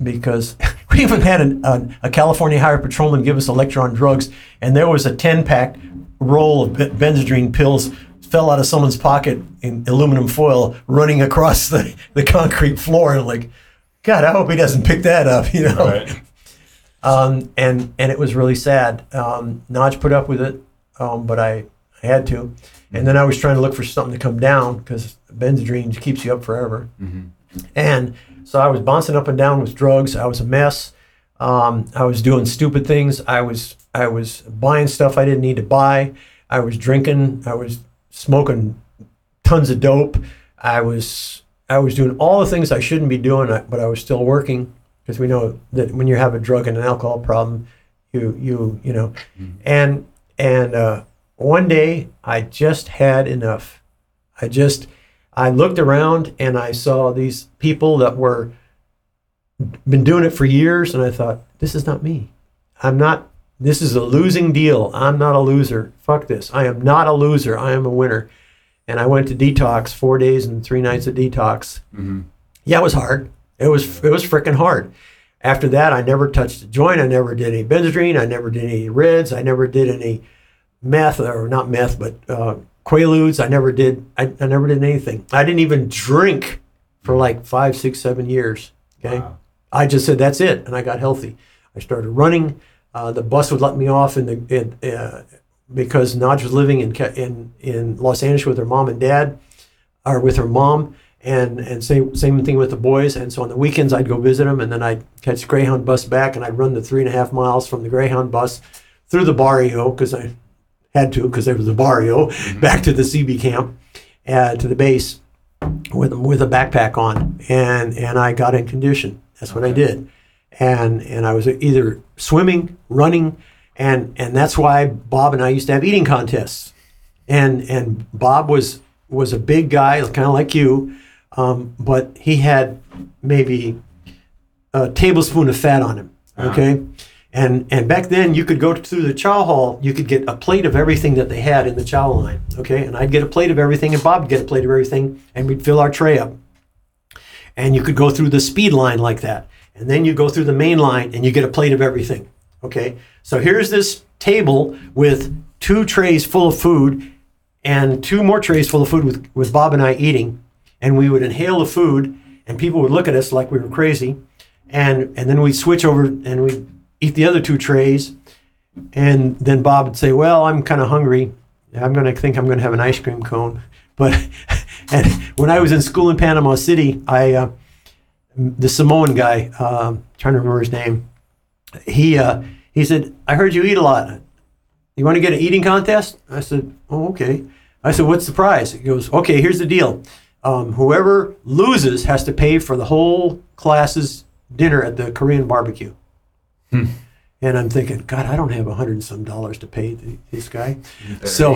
because we even had a California highway patrolman give us a lecture on drugs, and there was a 10-pack roll of Benzedrine pills fell out of someone's pocket in aluminum foil running across the concrete floor, and like, God, I hope he doesn't pick that up, you know. Right. And it was really sad. Naj put up with it, but I had to. And then I was trying to look for something to come down because Benzedrine keeps you up forever. Mm-hmm. And so I was bouncing up and down with drugs. I was a mess. I was doing stupid things. I was buying stuff I didn't need to buy. I was drinking. I was smoking tons of dope. I was doing all the things I shouldn't be doing, but I was still working because we know that when you have a drug and an alcohol problem, you know. Mm-hmm. And one day I just had enough. I looked around and I saw these people that were been doing it for years, and I thought, this is not me. This is a losing deal. I'm not a loser. Fuck this. I am not a loser. I am a winner. And I went to detox, 4 days and 3 nights of detox. Mm-hmm. Yeah, it was hard. It was freaking hard. After that, I never touched a joint. I never did any Benzedrine. I never did any Reds. I never did any meth, or not meth, but Quaaludes. I never did anything. I didn't even drink for like 5, 6, 7 years. Okay, wow. I just said that's it, and I got healthy. I started running. The bus would let me off because Naj was living in Los Angeles with her mom and dad, or with her mom, and same thing with the boys. And so on the weekends I'd go visit them, and then I'd catch the Greyhound bus back, and I'd run the 3.5 miles from the Greyhound bus through the barrio, because I had to, because there was the barrio, back to the CB camp, to the base, with a backpack on, and I got in condition. That's what I did, and I was either swimming, running. And that's why Bob and I used to have eating contests, and Bob was a big guy, kind of like you, but he had maybe a tablespoon of fat on him. Okay, and back then you could go through the chow hall, you could get a plate of everything that they had in the chow line. Okay, and I'd get a plate of everything, and Bob would get a plate of everything, and we'd fill our tray up. And you could go through the speed line like that, and then you go through the main line, and you get a plate of everything. Okay, so here's this table with 2 trays full of food and 2 more trays full of food with Bob and I eating. And we would inhale the food, and people would look at us like we were crazy. And then we'd switch over, and we'd eat the other 2 trays. And then Bob would say, well, I'm kind of hungry. I'm going to have an ice cream cone. But and when I was in school in Panama City, the Samoan guy, trying to remember his name, he said, I heard you eat a lot. You want to get an eating contest? I said, oh, okay. I said, what's the prize? He goes, okay, here's the deal. Whoever loses has to pay for the whole class's dinner at the Korean barbecue. Hmm. And I'm thinking, God, I don't have $100 and some to pay this guy. So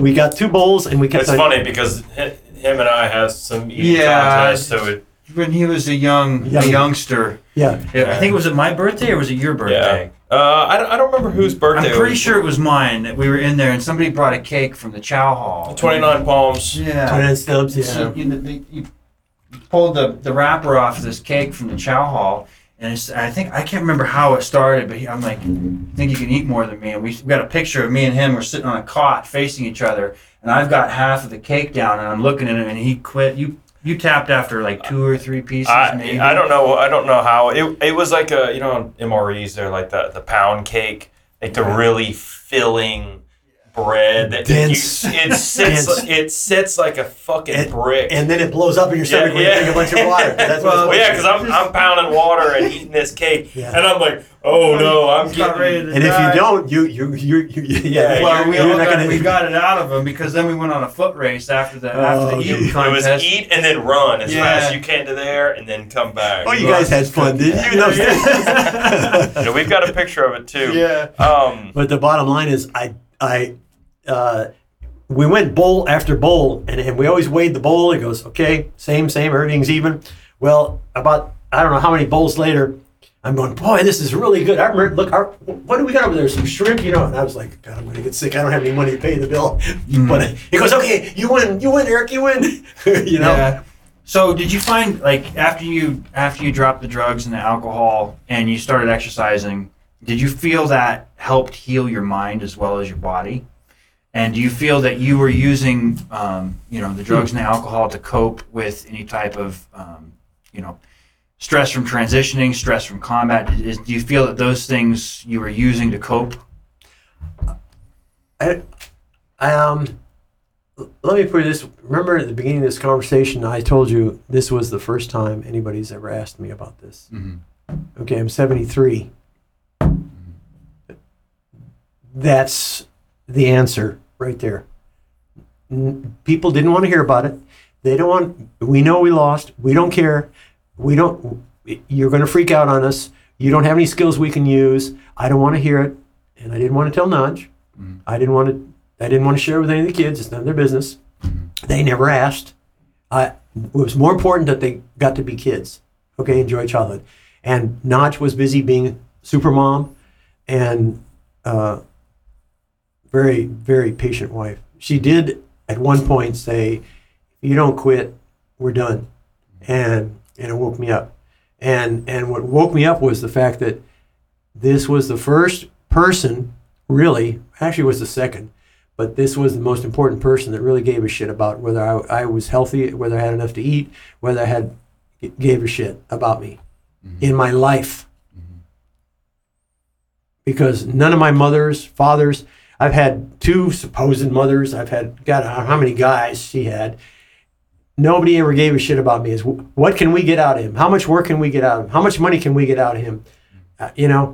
we got 2 bowls, and we kept. It's funny because him and I had some eating contests, so it. When he was a youngster. Yeah. I think was it my birthday or was it your birthday? Yeah. I don't remember whose birthday it was. I'm pretty sure it was mine that we were in there, and somebody brought a cake from the chow hall. 29 palms. Yeah. 29 stubs, yeah. So you pulled the wrapper off this cake from the chow hall, and I can't remember how it started, but I'm like, I think you can eat more than me. And we got a picture of me and him. We're sitting on a cot facing each other, and I've got half of the cake down, and I'm looking at him, and he quit. You tapped after like 2 or 3 pieces, maybe. I don't know how. It was like a, you know, MREs, they're like the pound cake, like the really filling bread. Dense. It sits like a fucking brick. And then it blows up in your stomach when you drink a bunch of water. That's because I'm pounding water and eating this cake, and I'm like, oh no, I'm getting ready to. And die. If you don't, you. Well, we got it out of him because then we went on a foot race after the eating contest. It was eat and then run as fast as you can to there and then come back. Oh, you guys had fun, didn't you? Yeah. We've got a picture of it too. Yeah. But the bottom line is, I. We went bowl after bowl, and we always weighed the bowl. It goes, okay, same, everything's even. Well, about, I don't know how many bowls later, I'm going, boy, this is really good. I remember, look, what do we got over there? Some shrimp, you know? And I was like, God, I'm going to get sick. I don't have any money to pay the bill. Mm-hmm. But he goes, okay, you win, Eric, you win. You know? Yeah. So did you find, like, after you dropped the drugs and the alcohol and you started exercising, did you feel that helped heal your mind as well as your body? And do you feel that you were using, the drugs and the alcohol to cope with any type of, stress from transitioning, stress from combat? Do you feel that those things you were using to cope? Let me put this. Remember at the beginning of this conversation, I told you this was the first time anybody's ever asked me about this. Mm-hmm. Okay, I'm 73. Mm-hmm. That's the answer right there. People didn't want to hear about it. They don't want, we know we lost. We don't care. You're going to freak out on us. You don't have any skills we can use. I don't want to hear it. And I didn't want to tell Nudge. Mm-hmm. I didn't want to share with any of the kids. It's none of their business. They never asked. It was more important that they got to be kids, okay, enjoy childhood. And Notch was busy being super mom and very, very patient wife. She did at one point say, you don't quit, we're done. And it woke me up. And what woke me up was the fact that this was the first person, really, actually was the second, but this was the most important person that really gave a shit about whether I was healthy, whether I had enough to eat, whether gave a shit about me in my life. Mm-hmm. Because none of my mothers, fathers, I've had two supposed mothers. I've had, God, I don't know how many guys she had. Nobody ever gave a shit about me. Is what can we get out of him? How much work can we get out of him? How much money can we get out of him?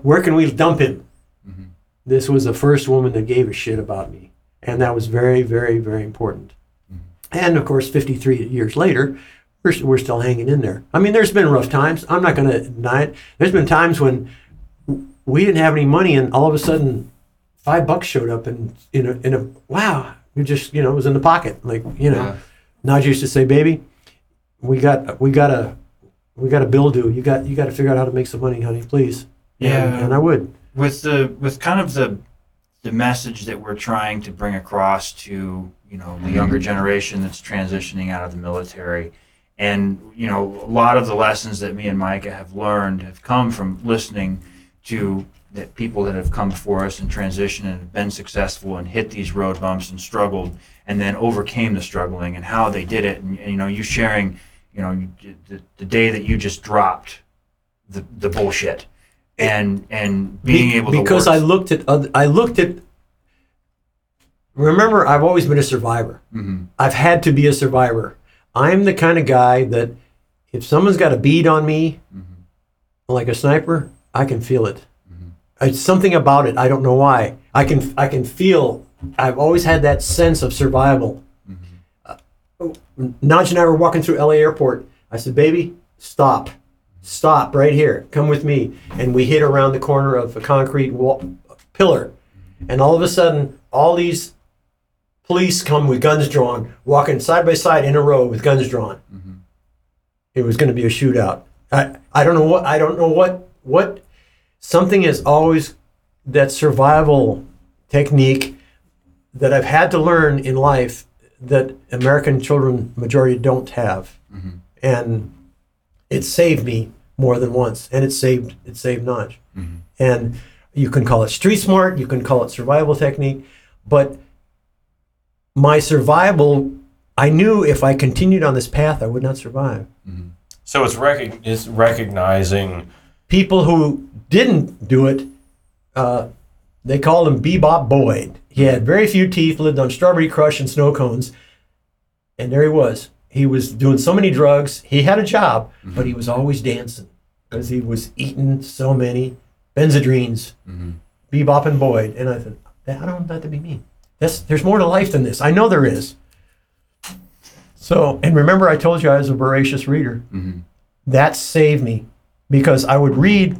Where can we dump him? Mm-hmm. This was the first woman that gave a shit about me. And that was very, very, very important. Mm-hmm. And of course, 53 years later, we're still hanging in there. I mean, there's been rough times. I'm not going to deny it. There's been times when we didn't have any money, and all of a sudden, $5 showed up, and wow, you just it was in the pocket. Like yeah. Naj used to say, "Baby, we got a bill due. You got to figure out how to make some money, honey, please." Yeah, and I would with kind of the message that we're trying to bring across to the younger generation that's transitioning out of the military, and a lot of the lessons that me and Micah have learned have come from listening to that people that have come before us and transitioned and have been successful and hit these road bumps and struggled and then overcame the struggling and how they did it, and you sharing the day that you just dropped the bullshit. And being able to because work. I looked at. Remember, I've always been a survivor. Mm-hmm. I've had to be a survivor. I'm the kind of guy that if someone's got a bead on me, mm-hmm. like a sniper, I can feel it. Mm-hmm. It's something about it. I don't know why. I can feel. I've always had that sense of survival. Mm-hmm. Naj and I were walking through L.A. Airport. I said, "Baby, stop." Stop right here. Come with me. And we hit around the corner of a concrete wall, pillar. And all of a sudden, all these police come with guns drawn, walking side by side in a row with guns drawn. Mm-hmm. It was going to be a shootout. I don't know what something is always that survival technique that I've had to learn in life that American children majority don't have. Mm-hmm. And it saved me more than once, and it saved Notch. Mm-hmm. And you can call it street smart, you can call it survival technique, but my survival, I knew if I continued on this path, I would not survive. Mm-hmm. So it's recognizing people who didn't do it. They called him Bebop Boyd. He had very few teeth, lived on Strawberry Crush and snow cones, and there he was. He was doing so many drugs. He had a job, mm-hmm. but he was always dancing because he was eating so many Benzedrines, mm-hmm. Bebop and Boyd. And I thought, I don't want that to be me. There's more to life than this. I know there is. So, and remember I told you I was a voracious reader. Mm-hmm. That saved me because I would read.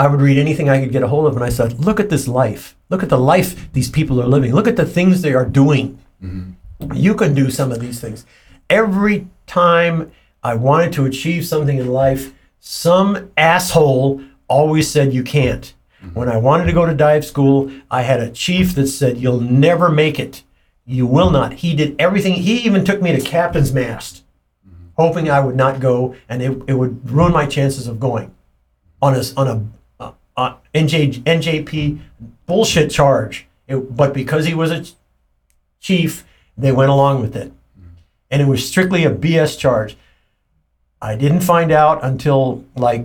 I would read anything I could get a hold of, and I said, look at this life. Look at the life these people are living. Look at the things they are doing. Mm-hmm. You can do some of these things. Every time I wanted to achieve something in life, some asshole always said you can't. Mm-hmm. When I wanted to go to dive school, I had a chief that said, you'll never make it. You will not. He did everything. He even took me to captain's mast, hoping I would not go, and it would ruin my chances of going on a NJP bullshit charge. But because he was a chief, they went along with it. And it was strictly a BS charge. I didn't find out until like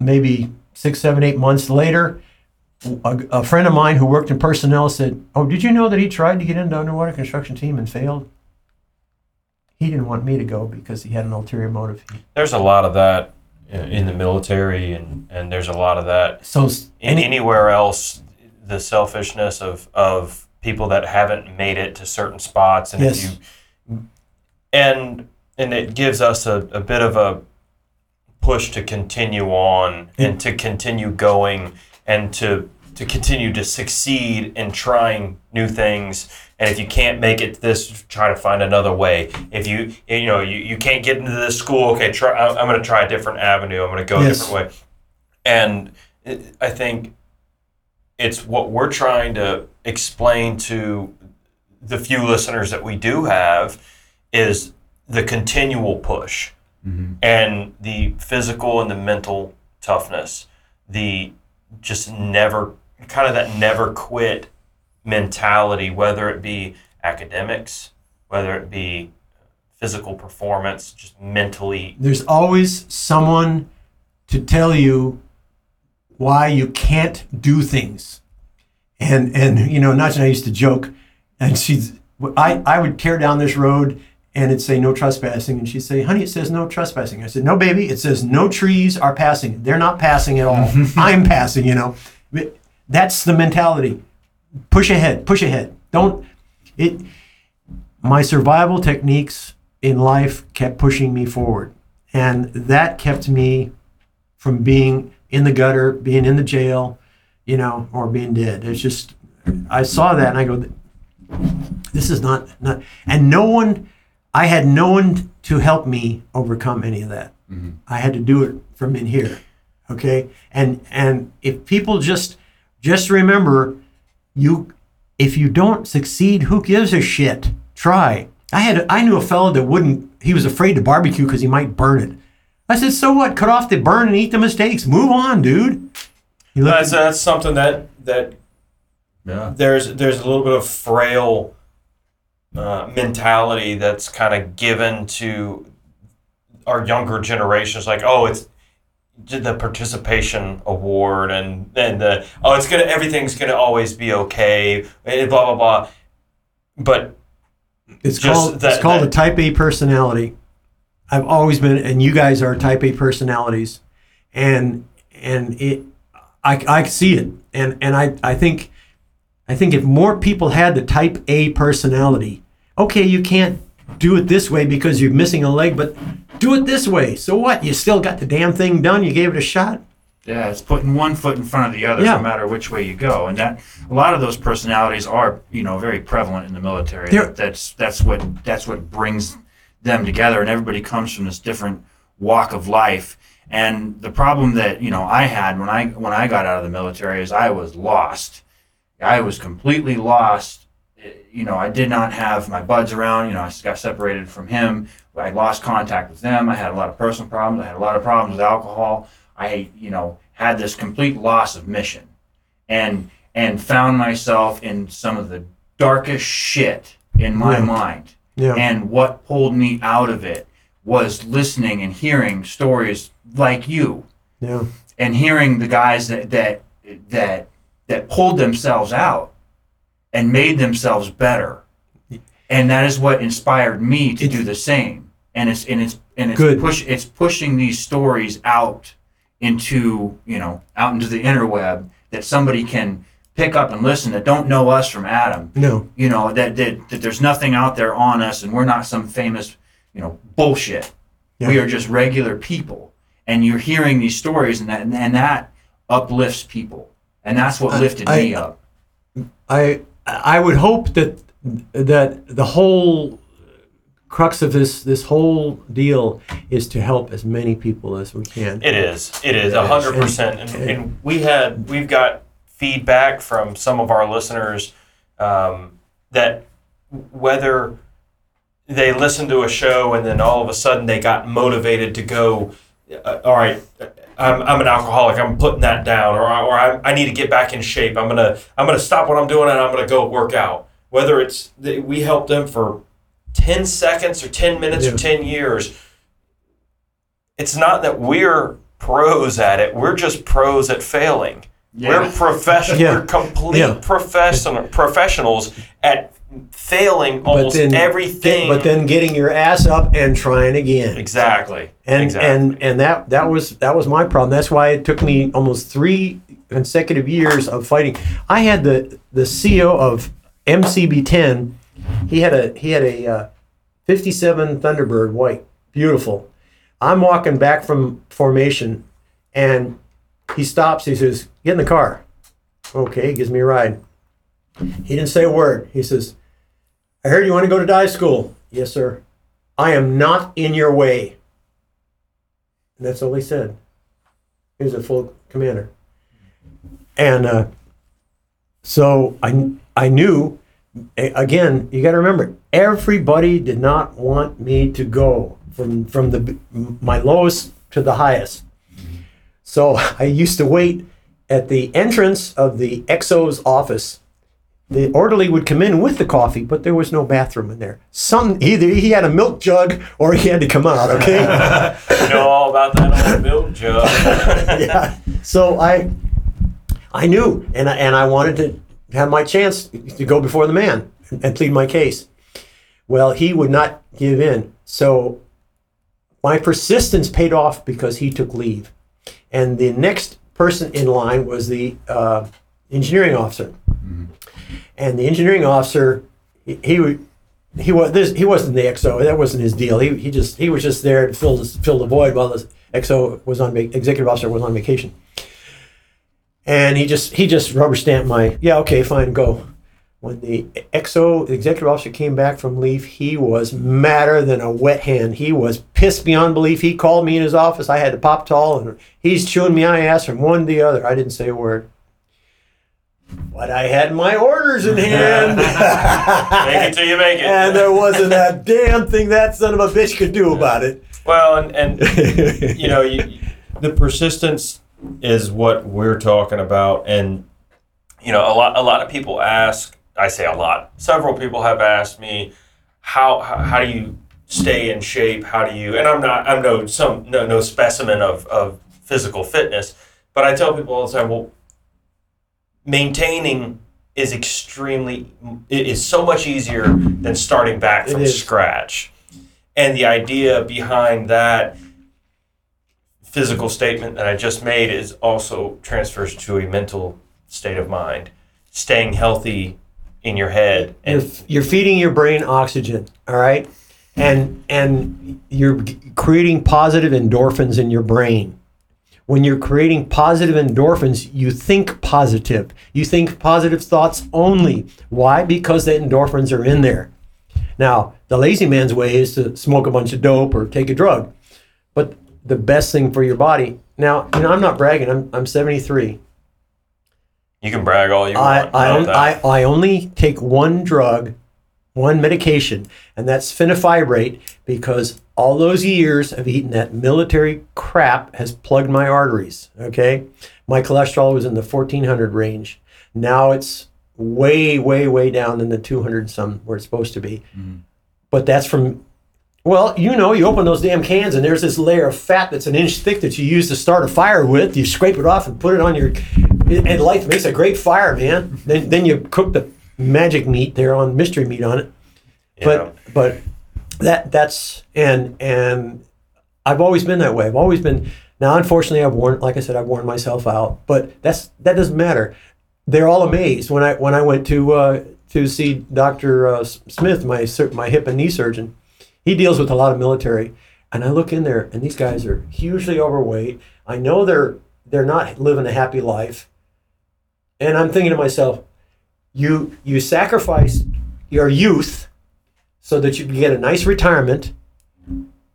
maybe 6, 7, 8 months later. A friend of mine who worked in personnel said, oh, did you know that he tried to get into underwater construction team and failed? He didn't want me to go because he had an ulterior motive. There's a lot of that in the military, and there's a lot of that anywhere else, the selfishness of people that haven't made it to certain spots. And yes. And it gives us a bit of a push to continue on and to continue going and to continue to succeed in trying new things. And if you can't make it to this, try to find another way. If you can't get into this school, okay, I'm going to try a different avenue. I'm going to go a different way. And I think it's what we're trying to explain to the few listeners that we do have is the continual push and the physical and the mental toughness, the just never kind of that never quit mentality, whether it be academics, whether it be physical performance, just mentally. There's always someone to tell you why you can't do things. And you know, Nacha and I used to joke, and I would tear down this road and it'd say no trespassing, and she'd say, honey, it says no trespassing. I said, no, baby, it says no trees are passing. They're not passing at all. I'm passing, you know. That's the mentality. Push ahead. My survival techniques in life kept pushing me forward, and that kept me from being in the gutter, being in the jail, you know, or being dead. It's just, I saw that and I go, this is not, and I had no one to help me overcome any of that. Mm-hmm. I had to do it from in here, okay? And if people just remember, if you don't succeed, who gives a shit? Try. I knew a fellow that he was afraid to barbecue because he might burn it. I said, so what? Cut off the burn and eat the mistakes. Move on, dude. That's something that yeah. There's a little bit of frail mentality that's kind of given to our younger generations, like, oh, it's the participation award and the, oh, it's gonna, everything's gonna always be okay, blah blah blah. But it's called a type A personality. I've always been, and you guys are type A personalities, and it I see it, and I think if more people had the type A personality, okay, you can't do it this way because you're missing a leg, but do it this way. So what? You still got the damn thing done. You gave it a shot. Yeah, it's putting one foot in front of the other, no matter which way you go. And that a lot of those personalities are, you know, very prevalent in the military. That's what brings them together, and everybody comes from this different walk of life. And the problem that, you know, I had when I got out of the military is I was lost. I was completely lost. You know, I did not have my buds around. You know, I got separated from him. I lost contact with them. I had a lot of personal problems. I had a lot of problems with alcohol. I, you know, had this complete loss of mission, and found myself in some of the darkest shit in my mind. Yeah. And what pulled me out of it was listening and hearing stories like you. Yeah. And hearing the guys that pulled themselves out and made themselves better, and that is what inspired me to do the same. And it's pushing these stories out into, you know, out into the interweb that somebody can pick up and listen that don't know us from Adam. No, you know that there's nothing out there on us, and we're not some famous, you know, bullshit. Yeah. We are just regular people, and you're hearing these stories, and that uplifts people, and that's what lifted me up. I would hope that the whole crux of this whole deal is to help as many people as we can. It is 100%. And we've got feedback from some of our listeners that whether they listened to a show and then all of a sudden they got motivated to go, all right, I'm an alcoholic, I'm putting that down, or I need to get back in shape. I'm gonna stop what I'm doing and I'm gonna go work out. Whether it's we help them for 10 seconds or 10 minutes or 10 years, it's not that we're pros at it. We're just pros at failing. Yeah. We're professional. Yeah. We're complete professionals at failing almost everything. But then getting your ass up and trying again. Exactly. And that was my problem. That's why it took me almost 3 consecutive years of fighting. I had the CEO of MCB10. He had a 57 Thunderbird white, beautiful. I'm walking back from formation, and he stops. He says, "Get in the car." Okay, he gives me a ride. He didn't say a word. He says, "I heard you want to go to dive school." "Yes, sir." "I am not in your way." And that's all he said. He was a full commander, and so I knew. Again, you got to remember, everybody did not want me to go from my lowest to the highest. So I used to wait at the entrance of the XO's office. The orderly would come in with the coffee, but there was no bathroom in there. Either he had a milk jug or he had to come out, okay? You know all about that old milk jug. Yeah. So I knew, and I wanted to have my chance to go before the man and plead my case. Well, he would not give in. So my persistence paid off because he took leave. And the next person in line was the engineering officer. Mm-hmm. And the engineering officer, he wasn't the XO. That wasn't his deal. He was just there to fill the void while the XO was executive officer was on vacation. And he just rubber stamped my, yeah, okay, fine, go. When the XO, the executive officer, came back from leave, he was madder than a wet hen. He was pissed beyond belief. He called me in his office. I had to pop tall, and he's chewing me on my ass from one to the other. I didn't say a word. But I had my orders in hand. Make it till you make it. And there wasn't a damn thing that son of a bitch could do about it. Well, and you know, the persistence is what we're talking about. And you know, a lot of people ask, I say a lot, several people have asked me, how do you stay in shape? How do you, and I'm no specimen of physical fitness, but I tell people all the time, well, maintaining is so much easier than starting back from scratch. And the idea behind that physical statement that I just made is also transfers to a mental state of mind, staying healthy in your head. And you're feeding your brain oxygen, all right? And you're creating positive endorphins in your brain. When you're creating positive endorphins, you think positive. You think positive thoughts only. Why? Because the endorphins are in there. Now, the lazy man's way is to smoke a bunch of dope or take a drug. But the best thing for your body. Now, you know, I'm not bragging. I'm 73. You can brag all you want. I only take one drug, one medication, and that's fenofibrate, because all those years of eating that military crap has plugged my arteries, okay? My cholesterol was in the 1,400 range. Now it's way, way, way down in the 200 some, where it's supposed to be. Mm-hmm. But that's from... Well, you know, you open those damn cans and there's this layer of fat that's an inch thick that you use to start a fire with. You scrape it off and put it on your... And life makes a great fire, man. Then you cook the magic meat there on mystery meat on it. Yeah. But that's... And I've always been that way. I've always been... Now, unfortunately, I've worn myself out. But that doesn't matter. They're all amazed. When I went to see Dr. Smith, my hip and knee surgeon, he deals with a lot of military, and I look in there, and these guys are hugely overweight. I know they're They're not living a happy life. And I'm thinking to myself, you sacrifice your youth so that you can get a nice retirement.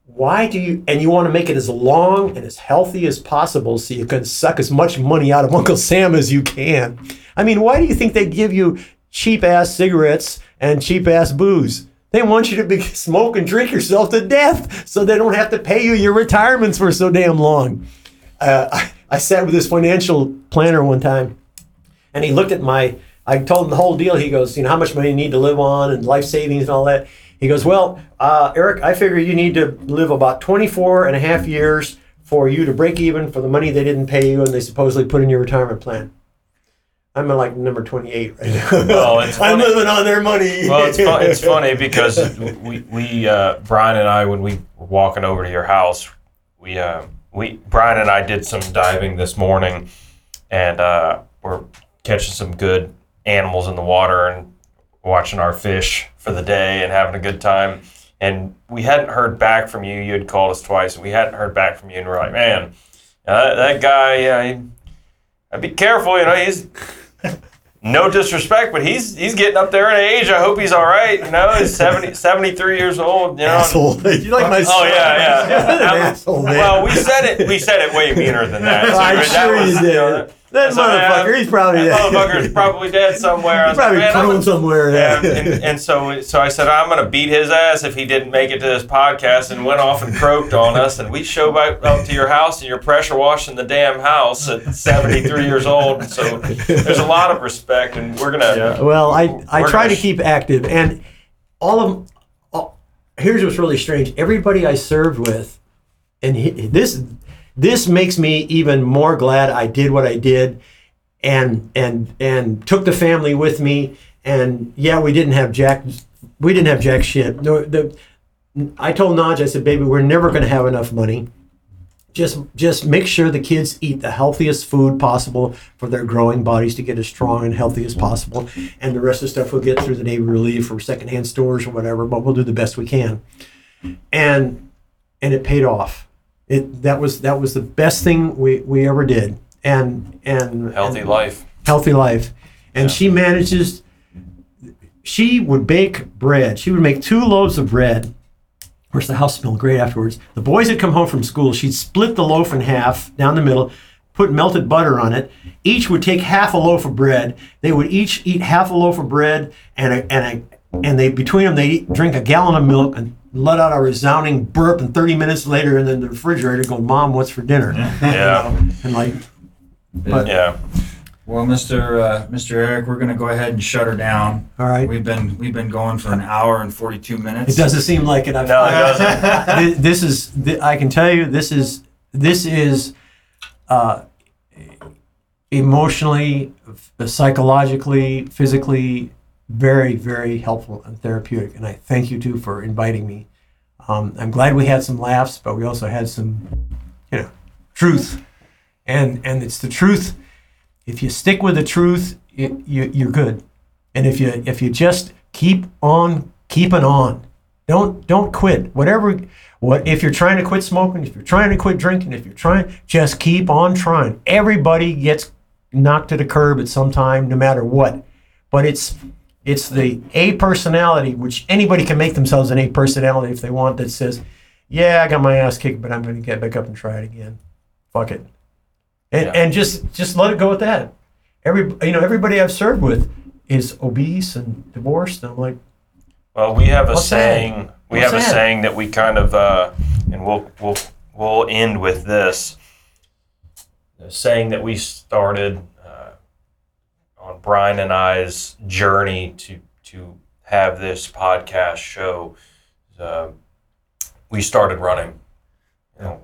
Why do you, and you want to make it as long and as healthy as possible so you can suck as much money out of Uncle Sam as you can. I mean, why do you think they give you cheap ass cigarettes and cheap ass booze? They want you to smoke and drink yourself to death so they don't have to pay you your retirements for so damn long. I sat with this financial planner one time and he looked at I told him the whole deal. He goes, how much money you need to live on and life savings and all that. He goes, well, Eric, I figure you need to live about 24 and a half years for you to break even for the money they didn't pay you and they supposedly put in your retirement plan. I'm at like number 28 right now. Well, I'm living on their money. Well, it's funny because we Brian and I, when we were walking over to your house, Brian and I did some diving this morning and we're catching some good animals in the water and watching our fish for the day and having a good time. And we hadn't heard back from you. You had called us twice and we hadn't heard back from you. And we're like, man, that guy, I'd be careful, he's no disrespect, but he's getting up there in age. I hope he's all right. He's 73 years old, Asshole. You like my son? Oh, yeah. Asshole, man. Well, we said it way meaner than that. I'm sure you did. That motherfucker, he's probably dead. That motherfucker's probably dead somewhere. He's probably prone somewhere. Yeah. And so I said, I'm going to beat his ass if he didn't make it to this podcast, and went off and croaked on us. And we show back up to your house, and you're pressure washing the damn house at 73 years old. So there's a lot of respect, and we're going to... Yeah. Well, I try to keep active. And here's what's really strange. Everybody I served with, and this makes me even more glad I did what I did and took the family with me. And yeah, we didn't have jack shit. I told Naj, I said, baby, we're never going to have enough money. Just make sure the kids eat the healthiest food possible for their growing bodies to get as strong and healthy as possible. And the rest of the stuff we'll get through the Navy Relief or secondhand stores or whatever, but we'll do the best we can. And it paid off. That was the best thing we ever did, and healthy life, and yeah. She would bake bread. She would make 2 loaves of bread. Of course, the house smelled great afterwards. The boys had come home from school. She'd split the loaf in half down the middle, put melted butter on it. Each would take half a loaf of bread. They would each eat half a loaf of bread, and between them they drink a gallon of milk and let out a resounding burp, and 30 minutes later, and then the refrigerator go, Mom, what's for dinner? Yeah. Yeah. Well, Mr. Eric, we're going to go ahead and shut her down. All right. We've been going for an hour and 42 minutes. It doesn't seem like it. No, it doesn't. I can tell you, this is emotionally, psychologically, physically, very, very helpful and therapeutic, and I thank you too for inviting me. I'm glad we had some laughs, but we also had some, truth, and it's the truth. If you stick with the truth, you're good, and if you just keep on keeping on, don't quit. If you're trying to quit smoking, if you're trying to quit drinking, just keep on trying. Everybody gets knocked to the curb at some time, no matter what, but it's the A personality, which anybody can make themselves an A personality if they want, that says, I got my ass kicked, but I'm going to get back up and try it again. Fuck it. And just let it go at that. Everybody I've served with is obese and divorced. And I'm like, well, we have a saying. We have a saying that we kind of, and we'll end with this. The saying that we started on Brian and I's journey to have this podcast show, we started running,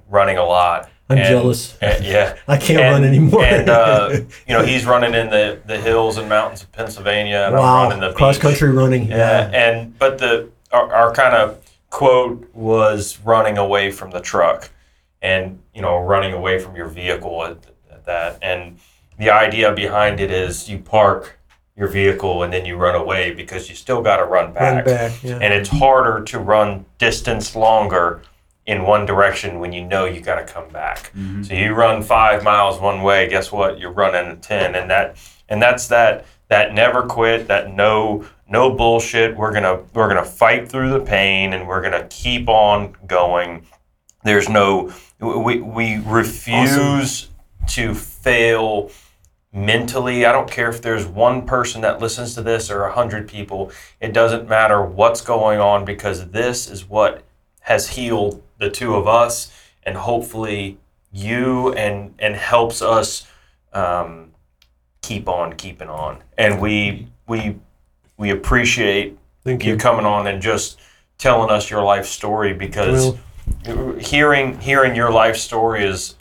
running a lot. I'm jealous. I can't run anymore. And he's running in the hills and mountains of Pennsylvania, and I'm running the cross country running. Yeah. But our kind of quote was running away from the truck, and running away from your vehicle at that and. The idea behind it is you park your vehicle and then you run away because you still got to run back. And it's harder to run distance longer in one direction when you know you got to come back. Mm-hmm. So you run 5 miles one way, guess what? You're running 10, and that's that never quit, that no bullshit. We're gonna fight through the pain, and we're gonna keep on going. There's no we refuse to fail mentally. I don't care if there's one person that listens to this or 100 people. It doesn't matter what's going on, because this is what has healed the two of us, and hopefully you, and helps us keep on keeping on. And we appreciate you coming on and just telling us your life story, because hearing your life story is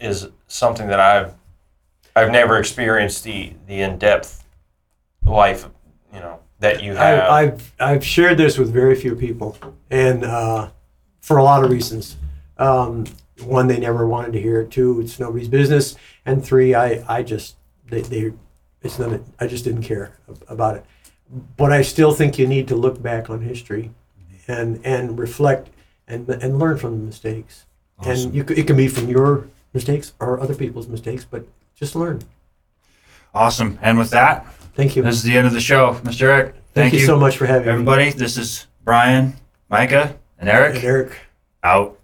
something that I've never experienced the in-depth life, you know, that you have. I've shared this with very few people, and for a lot of reasons. One, they never wanted to hear it. Two, it's nobody's business. And three, I just didn't care about it. But I still think you need to look back on history and reflect and learn from the mistakes. Awesome. And it can be from your mistakes or other people's mistakes, but just learn. Awesome. And with that, thank you. This is the end of the show. Mr. Eric, thank you so much for having me. Everybody, this is Brian, Micah, and Eric. Out.